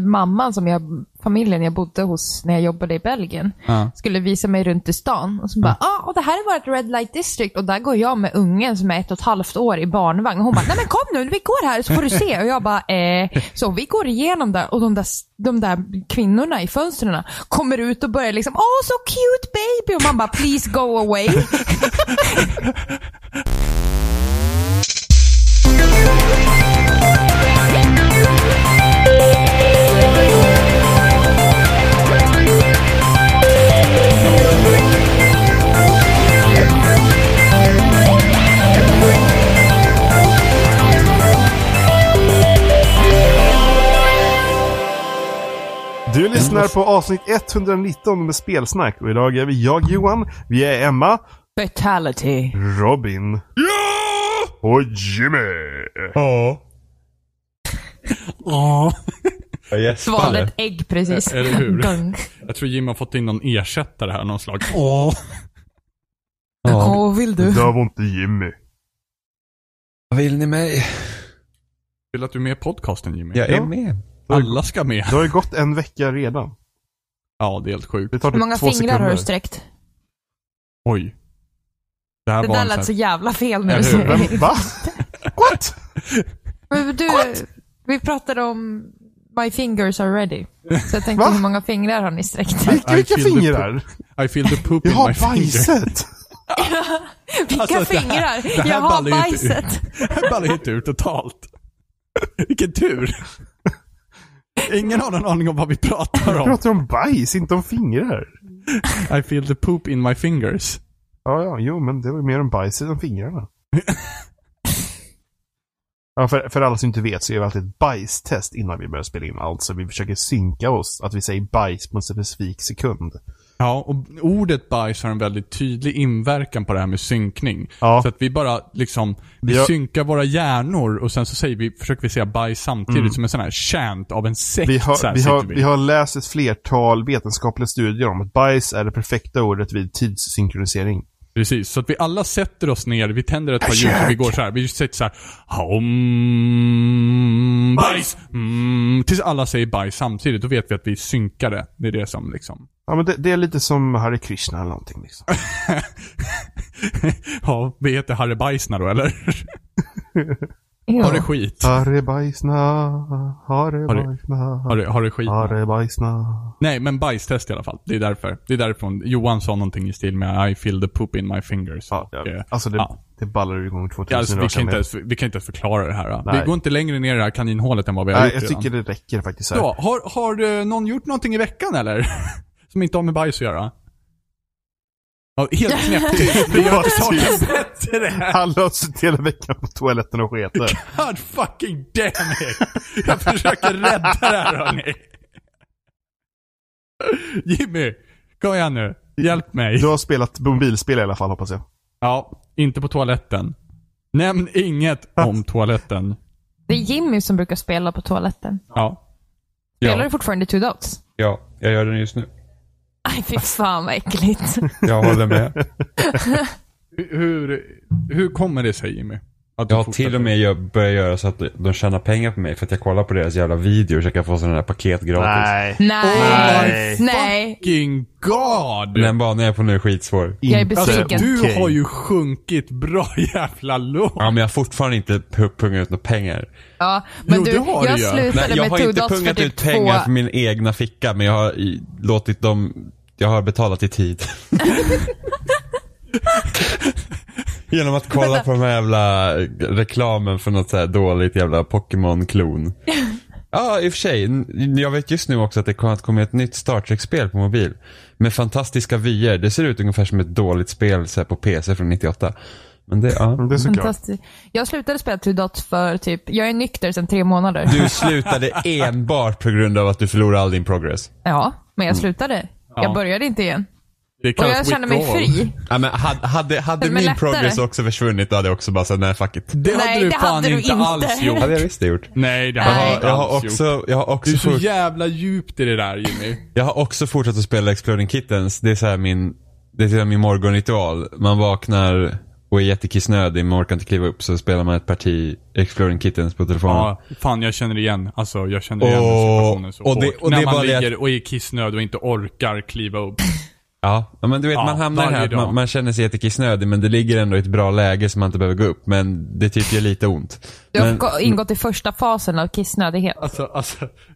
Mamman som familjen jag bodde hos när jag jobbade i Belgien skulle visa mig runt i stan och så bara, och det här är vårt Red Light District och där går jag med ungen som är 1,5 år i barnvagn och hon bara, nej men kom nu, vi går här så får du se och jag bara, så vi går igenom där och de där kvinnorna i fönstren kommer ut och börjar liksom, åh så cute baby och man bara, please go away. Du lyssnar på avsnitt 119 med Spelsnack. Och idag är vi jag, Johan. Vi är Emma. Fatality. Robin. Ja! Och Jimmy. Ja. Ja. Svalde ett ägg precis. Eller hur? Jag tror Jimmy har fått in någon ersättare här. Någon slag. Ja. Ja, vill du? Det var inte Jimmy. Vill ni mig? Vill att du är med i podcasten, Jimmy? Jag är med. Alla ska med. Det har ju gått en vecka redan. Ja, det är helt sjukt. Hur många fingrar har du sträckt? Oj. Det där lät så jävla fel nu. Va? What? Vi pratade om my fingers are ready. Så jag tänkte, hur många fingrar har ni sträckt? Vilka fingrar? I feel the poop in my bajset. Vilka fingrar? Jag har bajset. Det här ballar inte ut totalt. Vilken tur. Ingen har någon aning om vad vi pratar om. Vi pratar om bajs, inte om fingrar. I feel the poop in my fingers. Ja, jo, men det var mer om bajs än fingrarna. Ja, för alla som inte vet så gör vi alltid ett bajstest innan vi börjar spela in allt. Så vi försöker synka oss, att vi säger bajs på en specifik sekund. Ja, och ordet bajs har en väldigt tydlig inverkan på det här med synkning. Ja. Så att vi bara liksom, synkar våra hjärnor och sen så försöker vi säga bajs samtidigt som en sån här chant av en sekt. Vi har läst ett flertal vetenskapliga studier om att bajs är det perfekta ordet vid tidssynkronisering. Precis, så att vi alla sätter oss ner, vi tänder ett par ljus och vi går så här, vi sätter så här bajs, tills alla säger bajs samtidigt, då vet vi att vi synkar det. Det är det som liksom... Ja, men det är lite som Hare Krishna eller någonting liksom. Ja, vi heter Hare Bajsna då, eller? Ja. Hare skit. Hare Bajsna, Hare Bajsna. Hare skit. Hare Bajsna. Nej, men bajstest i alla fall. Det är därför. Det är därifrån Johan sa någonting i stil med I feel the poop in my fingers. Ja, och, alltså det ballar igång 2000 alltså, vi kan inte ens förklara det här. Ja. Vi går inte längre ner i det här kaninhålet än vad vi har gjort. Jag tycker det räcker faktiskt. Här. Ja, har någon gjort någonting i veckan eller? Som inte har med bajs att göra. Ja, helt knäppt. Det gör saker bättre. Han låter sig hela veckan på toaletten och sketer. God fucking damn it. Jag försöker rädda det här, hörni. Jimmy, kom igen nu. Hjälp mig. Du har spelat mobilspel i alla fall, hoppas jag. Ja, inte på toaletten. Nämn inget om toaletten. Det är Jimmy som brukar spela på toaletten. Ja. Spelar du fortfarande Two Dots? Ja, jag gör den just nu. Aj, fy fan vad äckligt. Jag håller med. hur kommer det sig, Jimmy? Ja, till och med jag börjar göra så att de tjänar pengar på mig för att jag kollar på deras jävla videor så jag kan få sådana här paket gratis. Nej. Fucking god! Den banan är på nu skitsvår. Jag är besviken. Alltså, du har ju sjunkit bra jävla lågt. Ja, men jag har fortfarande inte pungat ut några pengar. Ja, men jo, jag slutade med jag har inte pungat ut pengar för min egna ficka, men jag har låtit dem... Jag har betalat i tid. Genom att kolla på den här jävla reklamen för något så här dåligt jävla Pokémon-klon. Ja, i och för sig. Jag vet just nu också att det kommer ett nytt Star Trek-spel på mobil. Med fantastiska vyer. Det ser ut ungefär som ett dåligt spel så här, på PC från 98. Men det, det är så fantastiskt. Jag slutade spela Two Dots för typ... Jag är nykter sedan 3 månader. Du slutade enbart på grund av att du förlorade all din progress. Ja, men jag slutade. Jag började inte igen. Och jag känner mig fri. Ja, men hade min lättare. Progress också försvunnit då hade jag också bara sagt, nej fuck it. Det hade du inte alls gjort. Hade jag visst det gjort. Nej, det hade jag inte alls gjort. Du är så jävla djupt i det där, Jimmy. Jag har också fortsatt att spela Exploding Kittens. Det är så här min morgonritual. Man vaknar... och är jättekissnödig men orkar inte kliva upp, så spelar man ett parti Exploding Kittens på telefonen. Ja, fan jag känner igen. Alltså jag känner igen situationen så hårt. När man ligger och är kissnödig och inte orkar kliva upp. Ja, men du vet, man hamnar här, man känner sig jättekissnödig men det ligger ändå i ett bra läge så man inte behöver gå upp, men det typ gör lite ont. Du har ingått i första fasen av kissnödighet. Alltså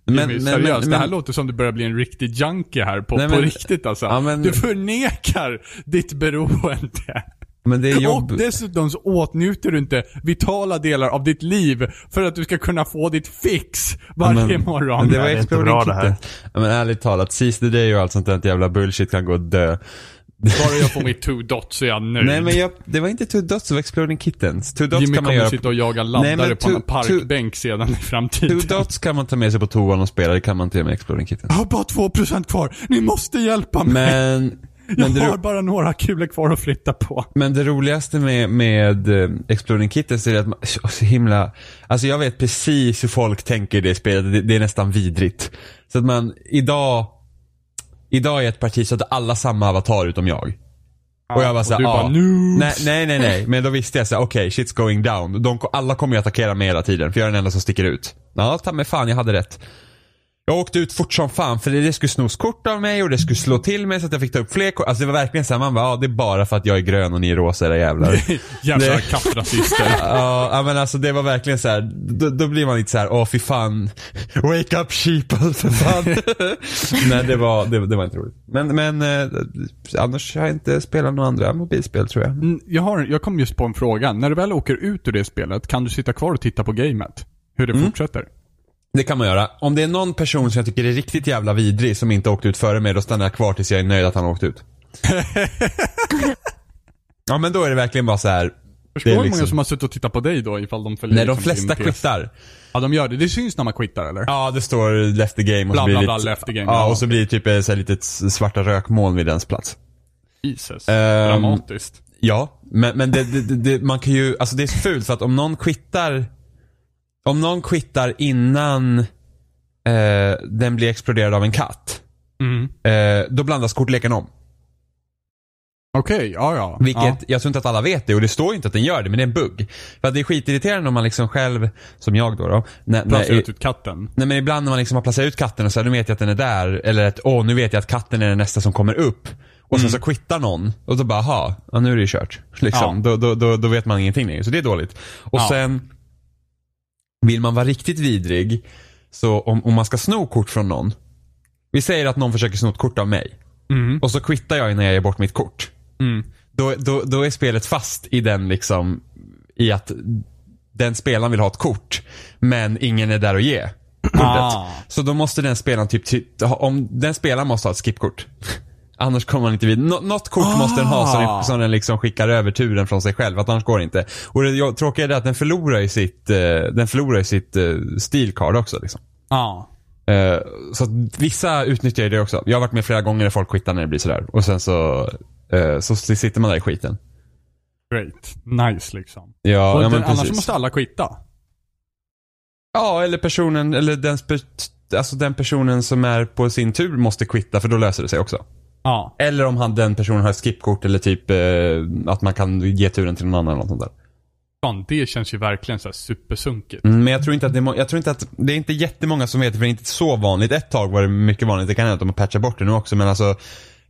men, seriöst, men, det här låter som det börjar bli en riktig junkie här på riktigt alltså. Ja, men, du förnekar ditt beroende. Men det är jobb. Och dessutom så åtnjuter du inte vitala delar av ditt liv för att du ska kunna få ditt fix varje morgon. Men det var inte bra det här. Men ärligt talat, sist det är ju allt sånt där jävla bullshit kan gå och dö. Bara jag får mitt 2 dots så är jag nöjd. Nej, men det var inte 2 dots, det var Exploding Kittens. 2 dots Jimmy kan man göra... sitta och jaga laddare. Nej, på en parkbänk sedan i framtiden. 2 dots kan man ta med sig på toan och spela, det kan man inte göra med Exploding Kittens. Jag har bara 2% kvar, ni måste hjälpa mig. Men jag har bara några kulor kvar att flytta på. Men det roligaste med Exploding Kittens är att man, så himla... Alltså jag vet precis hur folk tänker i det spelet. Det är nästan vidrigt. Så att man idag är ett parti så att alla samma avatar utom jag. Och jag bara såhär, nej. Men då visste jag såhär, okej, shit's going down. Alla kommer ju attackera mig hela tiden, för jag är den enda som sticker ut. Ja, ta mig fan, jag hade rätt. Jag åkte ut fort som fan för det skulle snos kort av mig och det skulle slå till mig så att jag fick ta upp fler kort. Alltså det var verkligen så här, man bara, det är bara för att jag är grön och ni är rosa era jävlar. Jävla kapprasister. Ja, men alltså det var verkligen så här, då blir man lite så här, fy fan. Wake up sheeple för fan. Nej, det var inte roligt. Men annars har jag inte spelat några andra mobilspel tror jag. Jag kom just på en fråga. När du väl åker ut ur det spelet, kan du sitta kvar och titta på gamet? Hur det fortsätter? Det kan man göra. Om det är någon person som jag tycker är riktigt jävla vidrig som inte åkt ut före mig, då stannar jag kvar tills jag är nöjd att han åkt ut. Ja, men då är det verkligen bara så här. Förstår liksom... många som har suttit och tittat på dig då ifall de följer. Nej, de flesta quittar. Ja, de gör det. Det syns när man quittar, eller? Ja, det står left the game och så blir det lite... Ja, och så blir det typ så här litet svarta rökmoln vid ens plats. Jesus. Dramatiskt. Ja, men det man kan ju... Alltså det är fult för att om någon quittar... Om någon quittar innan den blir exploderad av en katt, då blandas kortleken om. Okej, ja. Vilket jag tror inte att alla vet det, och det står inte att den gör det, men det är en bugg. För att det är skitirriterande om man liksom själv, som jag då placerar ut katten. Nej, men ibland när man liksom har placerat ut katten och så här, nu vet jag att den är där, eller att nu vet jag att katten är den nästa som kommer upp. Och sen så quittar någon och då bara, nu är det ju kört liksom. Då vet man ingenting längre, så det är dåligt. Och sen vill man vara riktigt vidrig, så om man ska sno kort från någon, vi säger att någon försöker sno ett kort av mig, och så quittar jag innan jag ger bort mitt kort, då är spelet fast i den liksom, i att den spelaren vill ha ett kort men ingen är där och ge kortet. Så då måste den spelaren om den spelaren måste ha ett skipkort. Annars kommer man inte vid. Något kort måste den ha som den liksom skickar över turen från sig själv. Att annars går det inte. Och det tråkiga är att den förlorar ju sitt stilkard också. Liksom. Så att vissa utnyttjar ju det också. Jag har varit med flera gånger där folk skittar när det blir sådär. Och sen så sitter man där i skiten. Great. Nice liksom. Ja, men annars måste alla skitta. Ja, eller personen, eller den personen som är på sin tur måste skitta, för då löser det sig också. Eller om den personen har skipkort, eller typ att man kan ge turen till någon annan eller något sånt där. Fan, det känns ju verkligen så här supersunkigt. Men jag tror inte att det är inte jättemånga som vet, för det är inte så vanligt. Ett tag var det mycket vanligt. Det kan hända att de har patchat bort det nu också, men alltså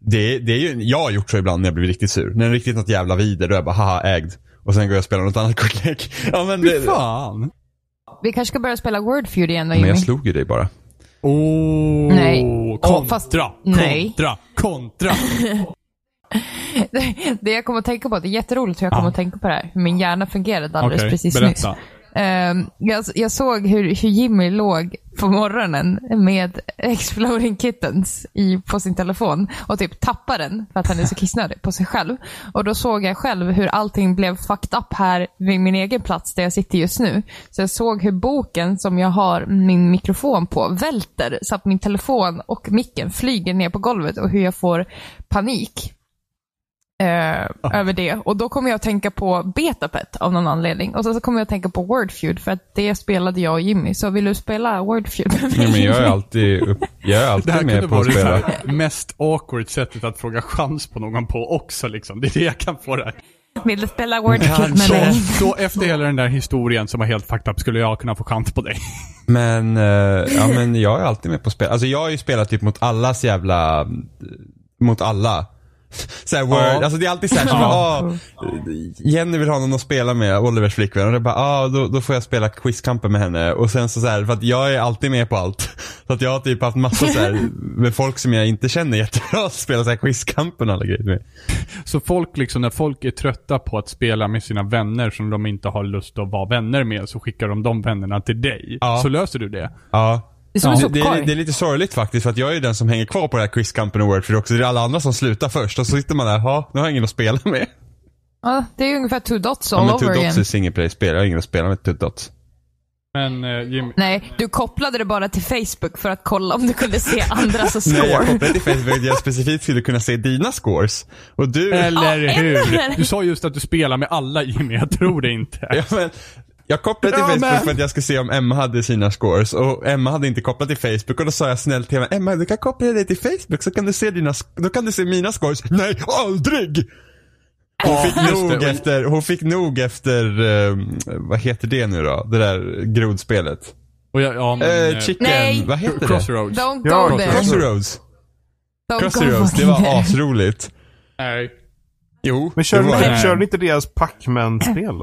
det är ju, jag har gjort så ibland när jag blir riktigt sur. När det är riktigt något jävla vidare, då är jag bara ägd. Och sen går jag och spelar något annat kortlek. Ja, men det... fan. Vi kanske ska börja spela Wordfeud igen då, Jimmy. Men jag slog ju dig bara. Nej. Kontra. Det jag kommer att tänka på, det är jätteroligt hur jag kommer att tänka på det här. Min hjärna fungerade alldeles precis berätta. Nyss. Jag såg hur Jimmy låg på morgonen med Exploding Kittens på sin telefon och typ tappade den för att han är så kissnödig på sig själv. Och då såg jag själv hur allting blev fucked up här vid min egen plats där jag sitter just nu. Så jag såg hur boken som jag har min mikrofon på välter, så att min telefon och micken flyger ner på golvet, och hur jag får panik över det. Och då kommer jag att tänka på Betapet av någon anledning. Och så kommer jag att tänka på Wordfeud, för att det spelade jag och Jimmy. Så vill du spela Wordfeud med mig? Nej, men jag är alltid det med på att spela. Det här mest awkward sättet att fråga chans på någon på också liksom. Det är det jag kan få det här. Vill du spela Wordfeud med mig? Så efter hela den där historien som var helt fucked up skulle jag kunna få kant på dig. Men, ja, men jag är alltid med på spel. Alltså jag har ju spelat typ mot allas jävla... Mot alla. Såhär Word, alltså det är alltid såhär Jenny vill ha någon att spela med, Olivers flickvän, och det är bara, då får jag spela Quizkamper med henne. Och sen så såhär, för att jag är alltid med på allt. Så att jag har typ haft massa såhär med folk som jag inte känner jättebra att spela såhär Quizkamper och alla grejer med. Så folk liksom, när folk är trötta på att spela med sina vänner som de inte har lust att vara vänner med, så skickar de vännerna till dig. Så löser du det. Det är lite sorgligt faktiskt, för att jag är ju den som hänger kvar på det här Quizkampen och Wordfeud också. Det är alla andra som slutar först och så sitter man där, nu har jag ingen att spela med. Ja, det är ju ungefär Two Dots all over again. Two Dots är singleplay-spel, jag har ingen att spela med Two Dots. Men, Jimmy... Nej, du kopplade det bara till Facebook för att kolla om du kunde se andras score. Nej, jag kopplade till Facebook för att jag specifikt skulle kunna se dina scores. Och du... Eller hur? Du sa just att du spelar med alla, Jimmy, jag tror det inte. Jag kopplade till Facebook för att jag skulle se om Emma hade sina scores. Och Emma hade inte kopplat till Facebook. Och då sa jag snällt till henne, Emma, du kan koppla dig till Facebook så kan du se då kan du se mina scores. Nej, aldrig! Hon fick nog efter vad heter det nu då? Det där grodspelet. Vad heter Crossroads. Det? Crossroads, det var asroligt. Nej. Jo, men körde inte deras Pac-Man-spel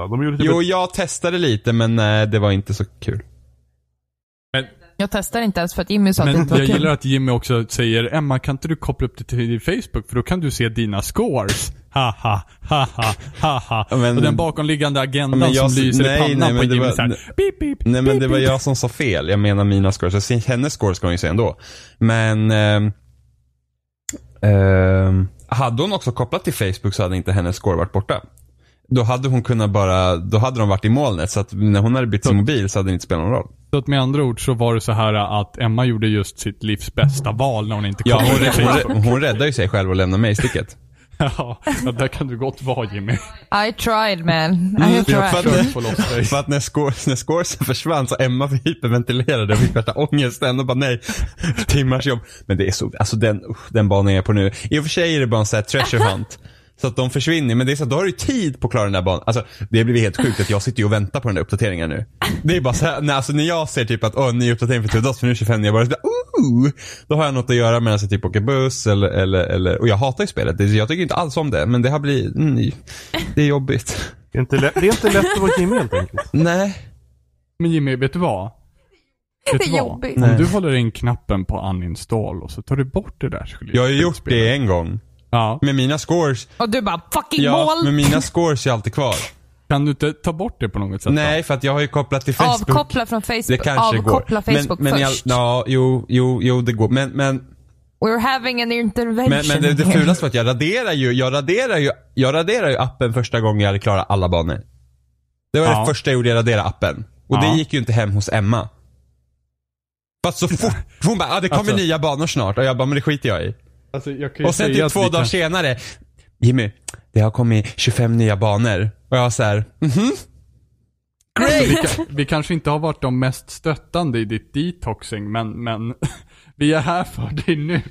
då? Jag testade lite, men nej, det var inte så kul. Men, jag testar inte ens för att Jimmy sa att det inte var kul. Jag gillar att Jimmy också säger, Emma, kan inte du koppla upp det till Facebook? För då kan du se dina scores. Haha, haha, haha. Och den bakomliggande agendan som lyser i pannan på Jimmy så här. Beep, beep, nej, men det var jag som sa fel. Jag menar mina scores. Hennes scores ska jag ju se ändå. Men... hade hon också kopplat till Facebook så hade inte hennes score varit borta. Då hade hon kunnat då hade de varit i molnet, så att när hon hade bytt sin mobil så hade det inte spelat någon roll. Så att med andra ord så var det så här att Emma gjorde just sitt livs bästa val när hon inte kopplade till Facebook. Hon räddade ju sig själv och lämnade mig i sticket. Ja, där kan du gott vara, Jimmy. I tried, man. För att när scoresen försvann så Emma hyperventilerade och fick värsta ångesten och bara nej, timmars jobb. Men det är så, alltså den banan jag är på nu. I och för sig är det bara en sån här treasure hunt. Så att de försvinner, men det är så att då har du tid på att klara den där banan. Alltså, det blir helt sjukt att jag sitter ju och väntar på den där uppdateringen nu. Det är bara så här, när jag ser typ att ny uppdatering för 2.25, jag bara då har jag något att göra medan jag typ åker buss eller och jag hatar ju spelet. Jag tycker inte alls om det, men det har blivit det är jobbigt. Det är inte lätt att vara Jimmy helt enkelt. Nej. Men Jimmy, vet du vad? Jobbigt. Om du håller in knappen på uninstall och så tar du bort det där. Jag har ju gjort det en gång. Ja. Med mina scores. Och du bara fucking mål. Men mina scores är alltid kvar. Kan du inte ta bort det på något sätt? Nej, för att jag har ju kopplat till Facebook. Avkoppla från Facebook. Det kanske avkoppla går. Facebook men först. Jo, det går. Men we're having an intervention. Men det fulaste var att jag raderar ju appen första gången jag hade klarat alla banor. Det var det första jag gjorde, jag raderade appen. Och det gick ju inte hem hos Emma. Fast så fort hon bara, det kommer nya banor snart. Och jag bara, men det skiter jag i. Alltså, och sen typ 2 dagar senare, Jimmy, det har kommit 25 nya banor. Och jag var såhär, great! Vi kanske inte har varit de mest stöttande i ditt detoxing, men vi är här för dig nu.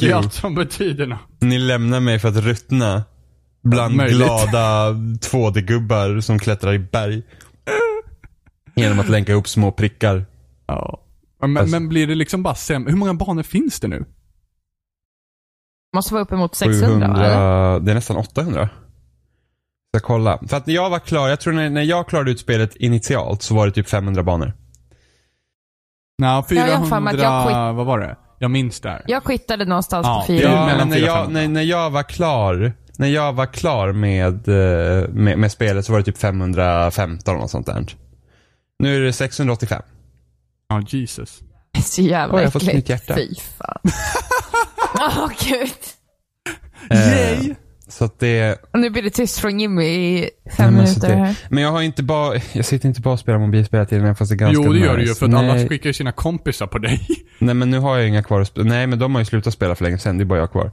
Det är allt som betyder något. Ni lämnar mig för att ruttna bland glada 2D-gubbar som klättrar i berg genom att länka upp små prickar. Ja. Men blir det liksom bara sämre? Hur många banor finns det nu? Måste vara uppemot 600, 700, eller? Det är nästan 800. Så kolla. För att jag var klar, jag tror när jag klarade ut spelet initialt så var det typ 500 banor. Nej, 400, vad var det? Jag minns där. Jag skittade någonstans på 400. Ja, men när jag var klar med spelet så var det typ 515 eller sånt där. Nu är det 685. Ja, Jesus. Det är så jävla äckligt. Jag har fått mitt hjärta. Fy fan. Åh, gud. Yay. Så att det... Nu blir det tyst från Jimmy i 5 minuter här. Men jag har inte bara... Jag sitter inte bara och spelar mobilspel till den, fast det är ganska... Jo, det gör du ju, för att annars skickar ju sina kompisar på dig. Nej, men nu har jag inga kvar att spela. Nej, men de har ju slutat spela för länge sedan. Det är bara jag kvar.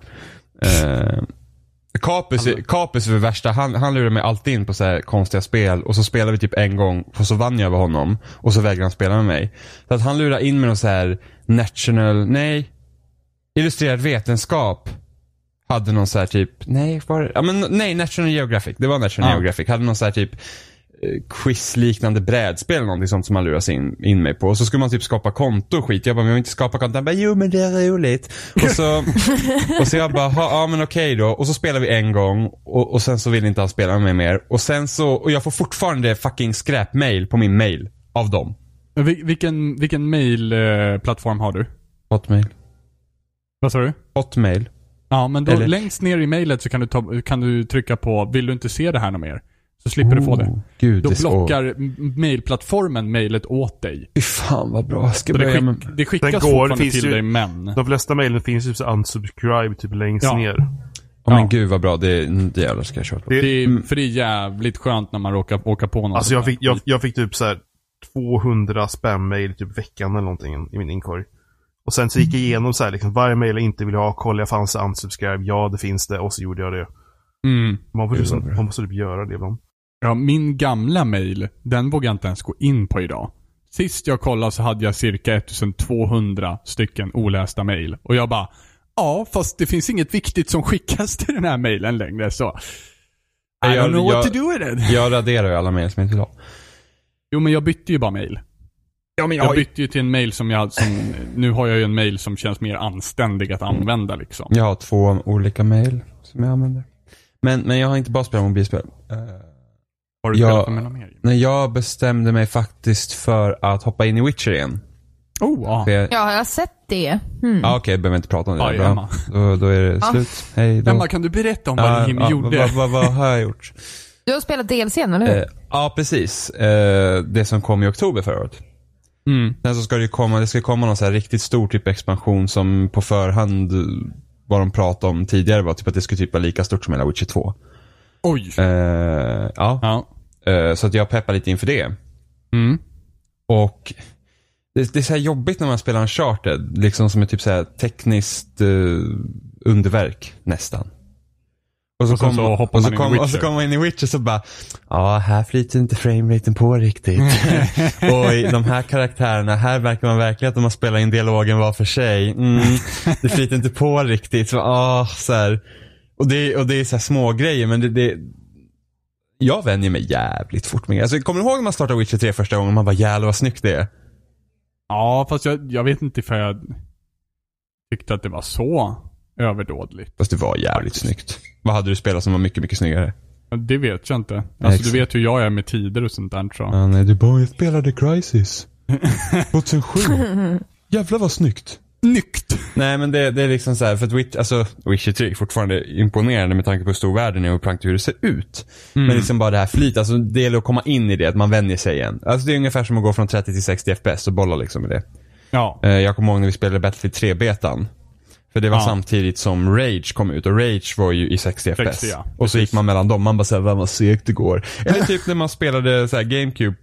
Kapus är det värsta. Han lurar mig alltid in på så här konstiga spel. Och så spelar vi typ en gång. Och så vann jag över honom. Och så vägrar han spela med mig. Så att han lurar in med någon så här... Illustrerad vetenskap. hade någon så här typ, National Geographic, det var National Geographic, hade någon så här typ quizliknande brädspel eller någonting sånt som man luras in mig på. Och så skulle man typ skapa konto och skit. Jag bara, men jag vill inte skapa konto. Han bara, jo men det är roligt. Och så jag bara, ja men okej då. Och så spelar vi en gång och sen så vill inte han spela med mig mer. Och sen så, och jag får fortfarande fucking skräpmail på min mail av dem. Vilken mailplattform har du? Hotmail. Vad sa du? Hotmail. Ja, men då, längst ner i mailet så kan du trycka på, vill du inte se det här något mer? Så slipper du få det. Gud, då blockar mailplattformen mailet åt dig. Fy fan vad bra. Det skickas fortfarande till dig, men de flesta mailen finns ju så unsubscribe typ längst ner. Ja. Men gud vad bra, det jävlar ska jag köra på. För det är jävligt skönt när man råkar åka på något. Alltså jag fick typ så här 200 spam-mail typ veckan eller någonting i min inkorg. Och sen så gick jag igenom så här liksom, varje mail jag inte ville ha, kolla jag fanns unsubscribe, ja det finns det, och så gjorde jag det. Man måste typ göra det ibland. Ja, min gamla mail, den vågar jag inte ens gå in på idag. Sist jag kollade så hade jag cirka 1200 stycken olästa mail. Och jag bara, fast det finns inget viktigt som skickas till den här mailen längre. Så I don't know what to do with it. Jag raderar ju alla mail som inte la. Jo, men jag bytte ju bara mail. Ja, men jag bytte ju till en mail som nu har jag ju en mail som känns mer anständig att använda liksom. Jag har 2 olika mail som jag använder. Men jag har inte bara spelat mobilspel. Har du spelat med någon mer? Nej, jag bestämde mig faktiskt för att hoppa in i Witcher igen. Jag har sett det. Okej, behöver inte prata om det. Emma. Då är det slut. Hej då. Emma, kan du berätta om vad Jimmy gjorde? Vad har jag gjort? Du har spelat DLC-en, eller hur? Ja, precis. Det som kom i oktober förra året. Sen så ska det ska komma någon så här riktigt stor typ expansion som på förhand vad de pratade om tidigare var typ att det skulle typ vara lika stort som hela Witcher 2. Oj. Så att jag peppar lite inför det. Och det är så här jobbigt när man spelar Uncharted liksom, som är typ så här tekniskt underverk nästan. Och så kom man in i Witcher så bara, här flyter inte frameraten på riktigt. Och i de här karaktärerna, här verkar man verkligen att de har spelat in dialogen var för sig. Det flyter inte på riktigt. Så här. Och det är så här små grejer, men det jag vänjer mig jävligt fort med. Alltså, kommer du ihåg när man startade Witcher 3 första gången? Man bara, jävlar vad snyggt det är. Ja, fast jag vet inte för jag tyckte att det var så överdådligt. Fast det var jävligt snyggt. Vad hade du spelat som var mycket, mycket snyggare? Det vet jag inte. Alltså, du vet hur jag är med tider och sånt där. Ja, nej, du bara spelade Crisis 2007. Jävlar vad snyggt. Nykt. Nej, men det är liksom så här, för att Witcher 3 är fortfarande imponerande med tanke på hur stor världen är och hur det ser ut. Men liksom bara det här flyt, alltså det gäller att komma in i det, att man vänjer sig igen. Alltså det är ungefär som att gå från 30 till 60 FPS och bolla liksom med det. Ja. Jag kommer ihåg när vi spelade Battlefield 3-betan. För det var samtidigt som Rage kom ut. Och Rage var ju i 60 FPS. 60, ja. Och så gick man mellan dem. Man bara såhär, vad segt det går. Eller typ när man spelade så här GameCube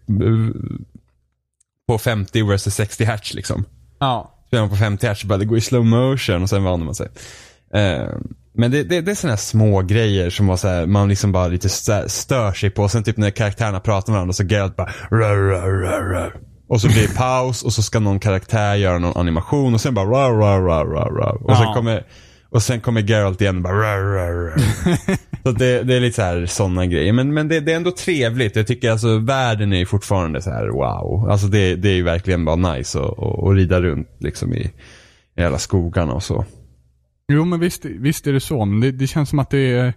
på 50 vs 60 Hz liksom. Ja. Spelade man på 50 Hz så bara, det går i slow motion. Och sen vann man sig. Men det är såna här små grejer som var så här, man liksom bara lite stör sig på. Och sen typ när karaktärerna pratar med varandra så Geralt bara rör. Och så blir det paus och så ska någon karaktär göra någon animation och sen bara och sen kommer Geralt igen och bara så det är lite så här såna grejer, men det är ändå trevligt. Jag tycker alltså världen är fortfarande så här wow. Alltså det är ju verkligen bara nice och rida runt liksom i alla skogarna och så. Jo, men visst är det så, men det känns som att det är,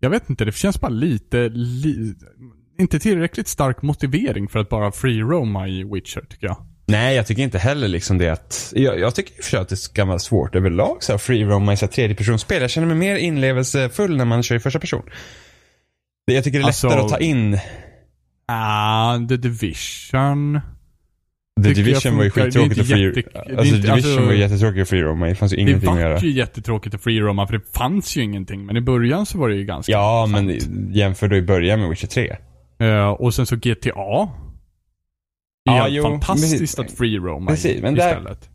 jag vet inte, det känns bara lite inte tillräckligt stark motivering för att bara free roama i Witcher, tycker jag. Nej, jag tycker inte heller liksom det att... Jag tycker att det ska vara svårt överlag så här, free roama i tredjepersonsspel. Jag känner mig mer inlevelsefull när man kör i första person. Jag tycker det är lättare att ta in... The Division var ju skittråkigt att free roama. Det fanns ju ingenting att göra. Det var ju jättetråkigt att free roama för det fanns ju ingenting. Men i början så var det ju ganska... Ja, intressant. Men jämför då i början med Witcher 3. Och sen så GTA. Fantastiskt att free roama istället.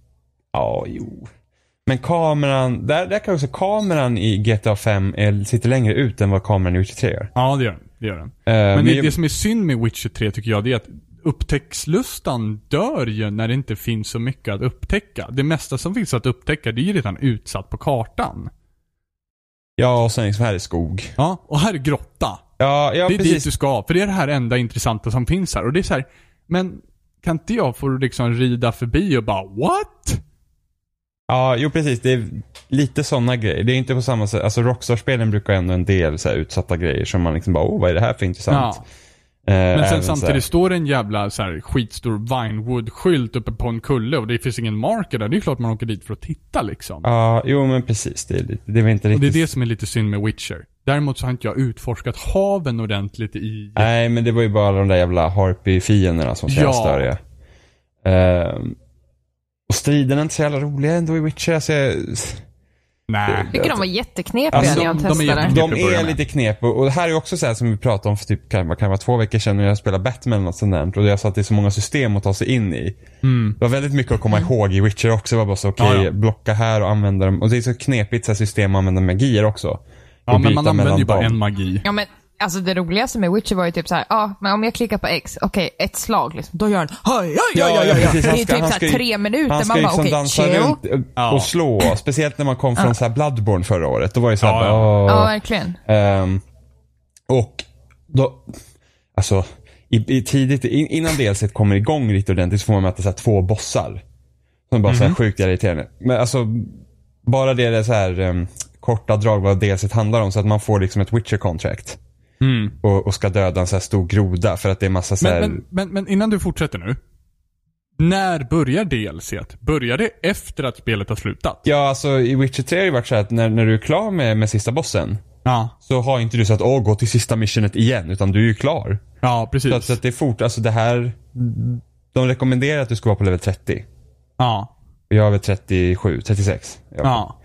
Men kameran, där kan också kameran i GTA 5 sitter längre ut än vad kameran i Witcher 3 gör. Ja, det gör den. Men det som är synd med Witcher 3 tycker jag, det är att upptäckslustan dör ju när det inte finns så mycket att upptäcka. Det mesta som finns att upptäcka, det är ju redan utsatt på kartan. Ja, och sen så här är skog. Ja, och här är grotta. Ja, ja, det är precis dit du ska, för det är det här enda intressanta som finns här. Och det är så här, men kan inte jag få liksom rida förbi och bara, what? Ja, jo precis, det är lite sådana grejer. Det är inte på samma sätt, alltså Rockstar-spelen brukar ändå en del så här utsatta grejer som man liksom bara, åh, vad är det här för intressant? Ja. Men sen samtidigt står det en jävla så här skitstor Vinewood-skylt uppe på en kulle och det finns ingen marker där. Det är klart man åker dit för att titta liksom. Ja, jo men precis. Det är väl inte riktigt... Och det är det som är lite synd med Witcher. Däremot så har inte jag utforskat haven ordentligt i... Nej, men det var ju bara de där jävla harpy-fienderna som känns större. Ja. Och striderna är inte så jävla roliga ändå i Witcher. Alltså jag... Nej. Jag tycker de var jätteknepiga alltså, när jag testade. De är lite knepiga. Och det här är också så här som vi pratade om för typ kan vara 2 veckor sedan när jag spelade Batman och sånt där. Och jag sa att det är så många system att ta sig in i. Mm. Det var väldigt mycket att komma ihåg i Witcher också. Det var bara så okej, blocka här och använda dem. Och det är så knepigt så här system att använda magier också. Ja, men man använder ju bara en magi. Ja, men alltså det roligaste med Witcher var ju typ så här, men om jag klickar på X, okej, ett slag liksom, då gör han precis, det är typ så här 3 minuter han ska man bara okej, och slå, speciellt när man kom från så här Bloodborne förra året, då var det så här verkligen. Och då alltså i tidigt innan delset kommer igång riktigt ordentligt så får man möta så här 2 bossar som bara så här sjukt irriterande. Men alltså bara det är så här korta drag vad delset handlar om, så att man får liksom ett Witcher-contract och ska döda en så här stor groda för att det är massa så här... Men innan du fortsätter nu, när börjar delset? Börjar det efter att spelet har slutat? Ja, alltså i Witcher 3 har det varit så här att när du är klar med sista bossen så har inte du sagt att gå till sista missionet igen, utan du är ju klar. Ja, precis. Så att det är fort, alltså det här de rekommenderar att du ska vara på level 30. Ja. Jag är väl 37, 36. Ja.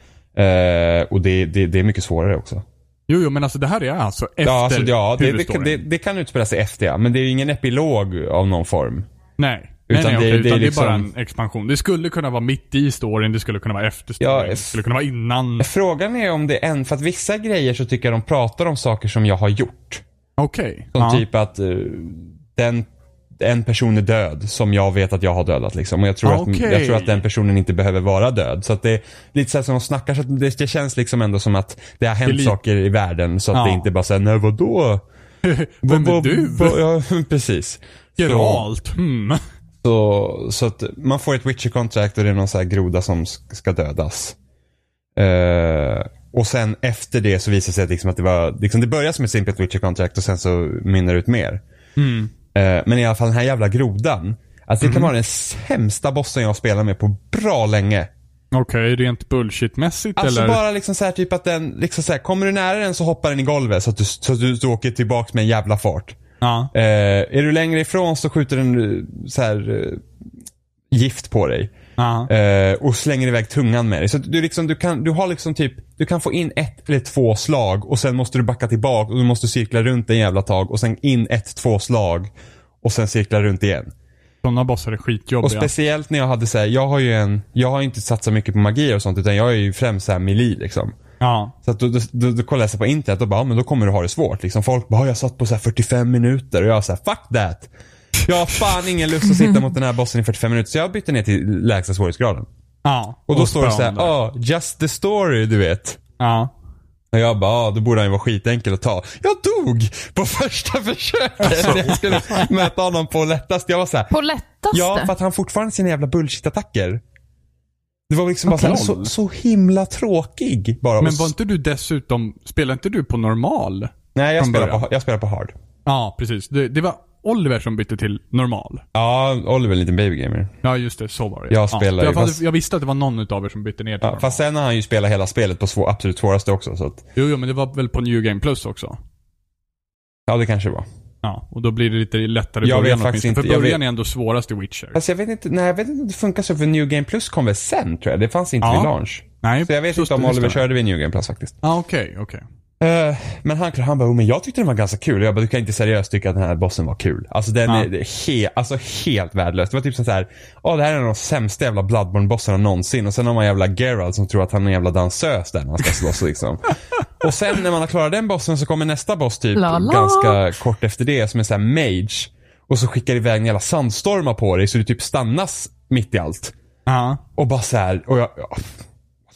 Och det är mycket svårare också. Jo, men alltså det här är alltså efter det kan utspela sig efter, men det är ju ingen epilog av någon form. Nej, utan det är bara en expansion. Det skulle kunna vara mitt i storyn, det skulle kunna vara efter storyn, det skulle kunna vara innan. Frågan är om det är för att vissa grejer så tycker jag de pratar om saker som jag har gjort. Okej. Som typ att en person är död som jag vet att jag har dödat liksom. Och jag tror, att, jag tror att den personen inte behöver vara död. Så att det är lite så här som de snackar, så att det känns liksom ändå som att det har hänt saker i världen. Så att det inte bara säger, nej vadå? Vem är du? Precis. Geralt. Så att man får ett Witcher-kontrakt och det är någon så här groda som ska dödas. Och sen efter det så visar det sig liksom att det var liksom, det börjar som ett simpelt Witcher-kontrakt och sen så mynnar ut mer. Mm. Men i alla fall den här jävla grodan, alltså det kan vara den sämsta bossen jag spelar med på bra länge. Okej, rent bullshitmässigt alltså eller? Alltså bara liksom så här typ att den liksom så här, kommer du nära den så hoppar den i golvet så att du åker tillbaka med en jävla fart. Är du längre ifrån så skjuter den så här gift på dig. Och slänger iväg tungan med dig. Så du liksom, du kan få in 1 eller 2 slag och sen måste du backa tillbaka och du måste cirkla runt en jävla tag och sen in 1-2 slag och sen cirkla runt igen. Sådana bossar är skitjobbiga. Och speciellt när jag hade så här, jag har ju inte satsat mycket på magi och sånt, utan jag är ju främst så här melee liksom. Så att då kollar jag sig på internet och bara, men då kommer du ha det svårt liksom. Folk bara, jag satt på så här 45 minuter och jag så här, fuck that. Jag har fan ingen lust att sitta mot den här bossen i 45 minuter. Så jag bytte ner till lägsta svårighetsgraden. Och då står det så här, just the story, du vet. Och jag bara, då borde han ju vara skitenkel att ta. Jag dog på första försöket. Jag skulle möta honom på lättast. Jag var så här, på lättaste? Ja, för att han fortfarande sina jävla bullshit-attacker. Det var liksom bara så himla tråkig. Bara. Men var inte du dessutom, spelade inte du på normal? Nej, jag spelade på hard. Ja, precis. Det var... Oliver som bytte till normal. Ja, Oliver är en liten babygamer. Ja, just det, så var det. Jag visste att det var någon av er som bytte ner till normal. Fast sen har han ju spelat hela spelet på absolut svåraste också. Så att... Jo, men det var väl på New Game Plus också? Ja, det kanske var. Ja, och då blir det lite lättare jag början faktiskt inte. För början är ändå svårast i Witcher. Alltså, jag vet inte om det funkar så, för New Game Plus kom väl sen, tror jag. Det fanns inte vid launch. Nej, så jag vet inte om Oliver körde vid New Game Plus faktiskt. Ja, okej. Men han bara, men jag tyckte den var ganska kul. Och jag bara, du kan inte seriöst tycka att den här bossen var kul. Alltså den är helt värdelös. Det var typ såhär, det här är de sämsta jävla Bloodborne-bossarna någonsin. Och sen har man jävla Geralt som tror att han är en jävla dansös där när han ska slåss liksom. Och sen när man har klarat den bossen så kommer nästa boss typ ganska kort efter det, som är såhär mage. Och så skickar iväg en jävla sandstormar på dig, så du typ stannas mitt i allt. Och bara såhär, och jag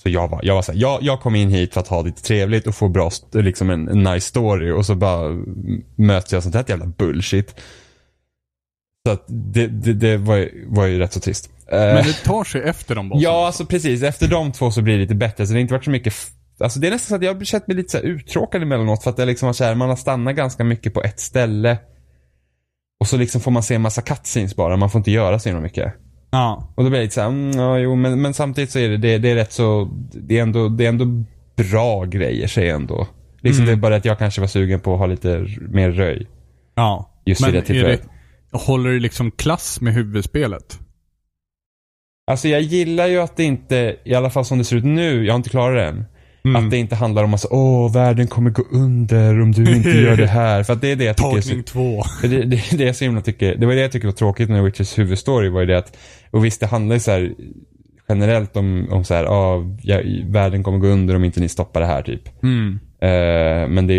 Så jag var så här, jag kom in hit för att ha det trevligt och få bra, liksom en nice story, och så bara möts jag sånt här jävla bullshit. Så att det var ju rätt så trist. Men det tar sig efter de båda. Ja, alltså precis. Efter de två så blir det lite bättre. Så det har inte varit så mycket... Alltså det är nästan så att jag har känt mig lite så här uttråkad emellanåt. För att det liksom var så här, man har stannat ganska mycket på ett ställe. Och så liksom får man se en massa cutscenes bara. Man får inte göra så mycket. Ja. Och då blir det lite så här, men samtidigt så är det är rätt så... Det är ändå bra grejer, säger jag ändå. Liksom Det är bara att jag kanske var sugen på att ha lite mer röj. Ja. Just men i det tillfället. Håller det liksom klass med huvudspelet? Alltså jag gillar ju att det inte, i alla fall som det ser ut nu, jag har inte klarat det än, att det inte handlar om att världen kommer gå under om du inte gör det här. För att det är det jag tycker. Tagning 2. Det är så himla tycker. Det var det jag tycker var tråkigt med Witchers huvudstory, var ju det att, och visst det handlar ju så här generellt om så här, världen kommer gå under om inte ni stoppar det här typ. Men det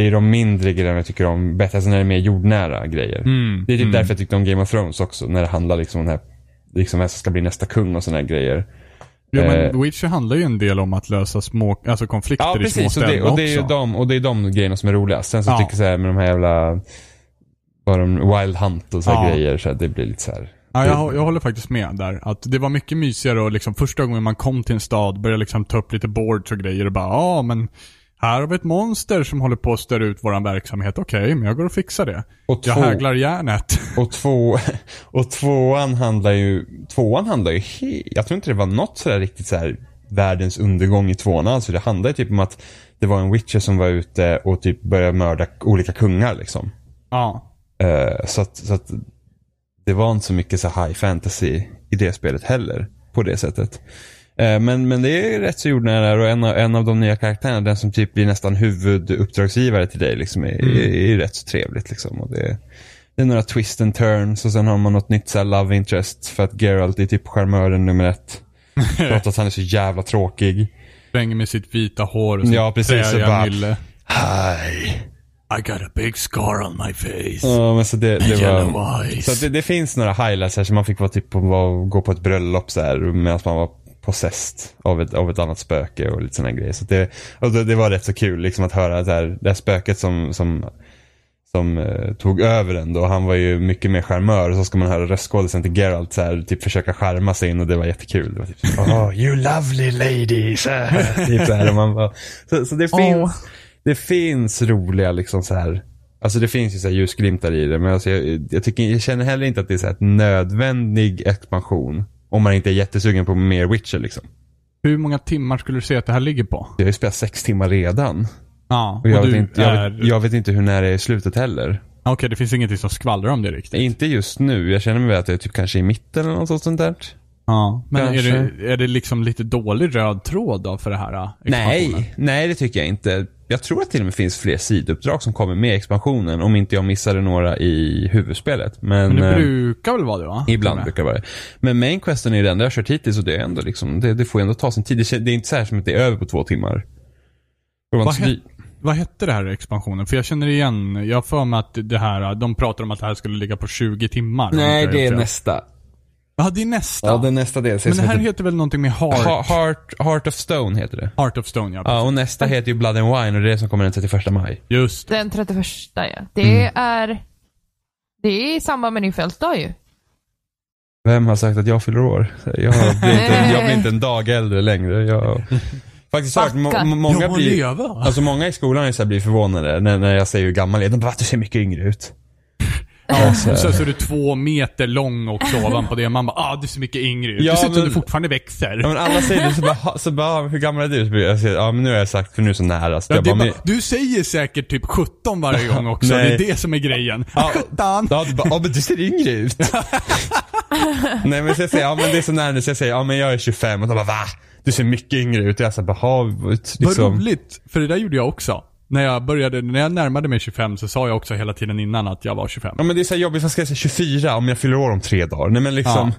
är ju de mindre grejerna jag tycker om bättre, alltså när det är mer jordnära grejer. Det är typ därför jag tyckte om Game of Thrones också, när det handlar liksom om den här, liksom vem som ska bli nästa kung och såna här grejer. Ja, men Witcher handlar ju en del om att lösa små, alltså konflikter, ja, precis, i små städer också. Ja, precis, och det är de grejerna som är roligast. Sen så tycker jag så här med de här jävla Wild Hunt och så här grejer, så det blir lite så här. Ja, jag håller faktiskt med där. Att det var mycket mysigare och liksom första gången man kom till en stad började liksom ta upp lite boards och grejer och bara, men här har vi ett monster som håller på att störa ut våran verksamhet. Okej, men jag går och fixar det. Jag häglar järnet. Och tvåan handlar ju jag tror inte det var något sådär riktigt så här världens undergång i tvåan. Alltså det handlar ju typ om att det var en witcher som var ute och typ började mörda olika kungar liksom. Ja. Så att det var inte så mycket så high fantasy i det spelet heller på det sättet. Men det är rätt så jordnära, och en av de nya karaktärerna, den som typ blir nästan huvuduppdragsgivare till dig liksom, är rätt så trevligt liksom, och det är några twist and turns, och sen har man något nytt så här love interest, för att Geralt är typ charmören nummer 1 trots att han är så jävla tråkig, svänger med sitt vita hår och ja, precis, så bara, hi, I got a big scar on my face. Ja, men så det finns några highlights här, så man fick vara typ gå på ett bröllop så här medan man var possessed av ett annat spöke och lite såna grejer. Så det var rätt så kul liksom, att höra det här spöket som tog över den då. Han var ju mycket mer charmör, och så ska man höra röstskådelsen till Geralt så här, typ försöka charma sig in, och det var jättekul. Det var typ you lovely lady typ så här, och man bara, så det finns det finns roliga liksom så här. Alltså det finns ju så här ljusglimtar i det, men alltså jag känner heller inte att det är så här en nödvändig expansion. Om man inte är jättesugen på mer Witcher liksom. Hur många timmar skulle du säga att det här ligger på? Jag har ju spelat 6 timmar redan. Ja, och jag vet inte hur nära det är slutet heller. Okej, det finns ingenting som skvallrar om det riktigt. Inte just nu. Jag känner mig att jag typ kanske är i mitten eller något sånt där. Ja, men är det liksom lite dålig röd tråd då för det här? Nej, det tycker jag inte. Jag tror att till och med finns fler sidouppdrag som kommer med expansionen, om inte jag missade några i huvudspelet. Men det brukar väl vara det, va? Ibland brukar det vara det. Men mainquesten är den där jag kört hittills, och det är ändå liksom, det får ändå ta sin tid. Det är inte så här som att det är över på 2 timmar. Vad hette det här expansionen? För jag känner igen, jag för mig att det här, de pratar om att det här skulle ligga på 20 timmar. Nej, det är nästa. Ja, det är nästa. Ja, det är nästa del. Men det här heter väl någonting med Heart of Stone heter det. Heart of Stone, ja. Och nästa heter ju Blood and Wine, och det är det som kommer den 31 maj. Just det. Den 31, ja. Det är i samband med din födelsedag ju. Vem har sagt att jag fyller år? Jag blir inte en dag äldre längre. Faktiskt sagt, många blir... Alltså många i skolan är så här, blir förvånade när jag säger hur gammal jag är. De bara, du ser mycket yngre ut. Ja, så är du 2 meter lång och ovan på det. Man bara, du ser mycket yngre ut. Du ser att du fortfarande växer. Ja, men alla säger det, så bara hur gammal är du? Jag säger, men nu har jag sagt, för nu är så nära. Så du säger säkert typ 17 varje gång också. Nej. Det är det som är grejen. 17! Ja, du bara, men du ser yngre ut. Nej, men så jag säger, men det är så nära nu. Så jag säger, men jag är 25. Och de bara, va? Du ser mycket yngre ut. Och jag säger, vad roligt, för det där gjorde jag också. När jag närmade mig 25 så sa jag också hela tiden innan att jag var 25. Ja, men det är så jobbigt, jag ska säga 24 om jag fyller år om 3 dagar. Nej, men liksom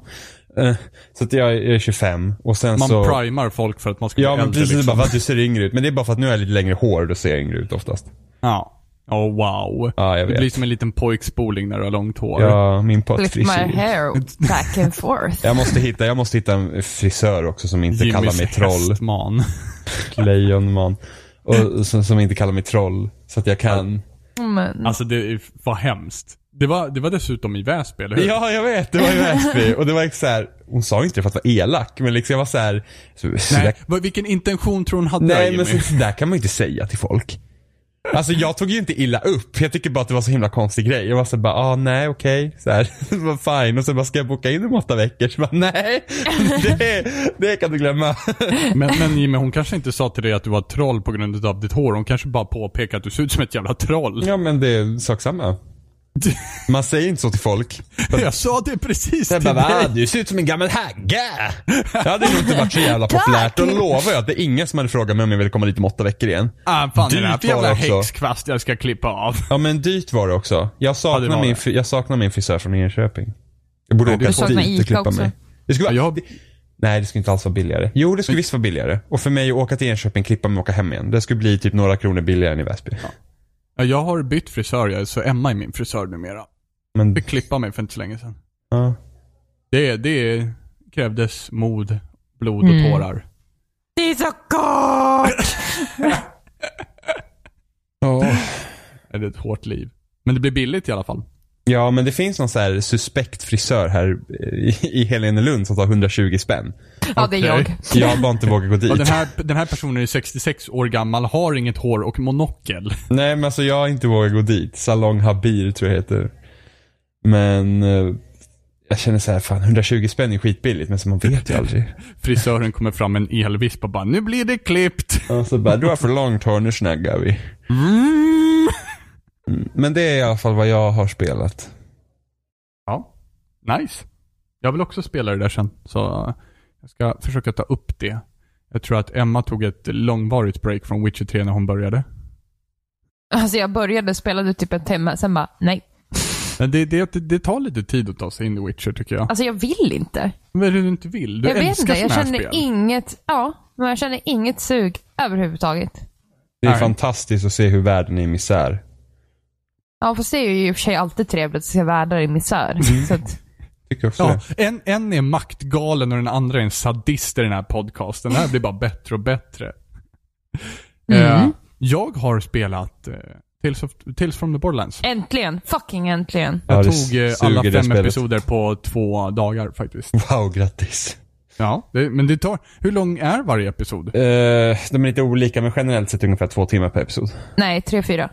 så att jag är 25 och sen man primar folk för att man ska bli äldre. Ja, men precis, liksom. Bara för att du ser yngre ut, men det är bara för att nu är jag lite längre hår, då ser jag yngre ut oftast. Ja. Åh, oh, wow. Ja, jag vet. Det blir som en liten pojkspoling när du har långt hår. Ja, min pottfrisyr. Flip my hair back and forth. jag måste hitta en frisör också som inte Jimmys kallar mig troll. Hästman. Lejonman. Och som inte kallar mig troll. Så att jag kan... Men. Alltså, det var hemskt. Det var dessutom i Väsby, eller hur? Ja, jag vet. Det var i Väsby. Och det var så här... Hon sa inte det för att vara elak. Men liksom jag var så här... Så nej, där, vilken intention tror hon hade? Nej, där, men så där kan man ju inte säga till folk. Alltså jag tog ju inte illa upp. Jag tycker bara att det var så himla konstig grej. Jag var så bara, nej, okej. Så här, det var fine. Och så bara, ska jag boka in om 8 veckor? Så bara, nej, det kan du glömma. Men Jimmy, hon kanske inte sa till dig att du var troll på grund av ditt hår. Hon kanske bara påpekade att du ser ut som ett jävla troll. Ja, men det är saksamma. Man säger inte så till folk. Jag sa det precis till dig. Du ser ut som en gammal hagga. Det hade nog inte varit så jävla populärt. Då lovar jag att det är ingen som hade frågat mig om jag ville komma dit om 8 veckor igen. Fan, dyrt, den här jävla häxkvast jag ska klippa av. Ja, men dyrt var det också. Jag saknar min frisör från Enköping. Jag borde åka dit och klippa också. Mig det skulle vara, nej, det skulle inte alls vara billigare. Jo, det skulle visst vara billigare. Och för mig att åka till Enköping, klippa mig och åka hem igen, det skulle bli typ några kronor billigare än i Väsby. Ja. Jag har bytt frisör, så Emma är min frisör numera. Men... Vi klippade mig för inte så länge sedan. Det krävdes mod, blod och tårar. Det är så gott! Det är ett hårt liv. Men det blir billigt i alla fall. Ja, men det finns någon så här suspekt frisör här i Helenelund som tar 120 spänn. Ja, det är jag. Jag har bara inte vågat gå dit. Ja, den här personen är 66 år gammal, har inget hår och monokel. Nej, men alltså jag har inte vågat gå dit. Salong Habir tror jag heter. Men jag känner så här, fan, 120 spänn är skitbilligt, men så man vet ju aldrig. Frisören kommer fram med en elvisp och bara, nu blir det klippt. Och så bara, du har för långt hår, nu snaggar vi. Men det är i alla fall vad jag har spelat. Ja, nice. Jag vill också spela det där sen, så jag ska försöka ta upp det. Jag tror att Emma tog ett långvarigt break från Witcher 3 när hon började. Alltså jag började spela typ en timme, sen bara nej. Men det tar lite tid att ta sig in i Witcher, tycker jag. Alltså jag vill inte. Men du inte vill? Du, jag vet inte, jag känner inget. Ja, men jag känner inget sug överhuvudtaget. Det är fantastiskt att se hur världen är i misär. Ja, fast det är ju i och för sig alltid trevligt att se världar i misär. Så att... en är maktgalen och den andra är en sadist i den här podcasten. Den här blir bara bättre och bättre. Jag har spelat Tales from the Borderlands. Äntligen, fucking äntligen. Jag tog alla 5 episoder på 2 dagar faktiskt. Wow, grattis. Ja, men det tar... Hur lång är varje episod? De är lite olika, men generellt sett ungefär 2 timmar per episod. Nej, 3-4.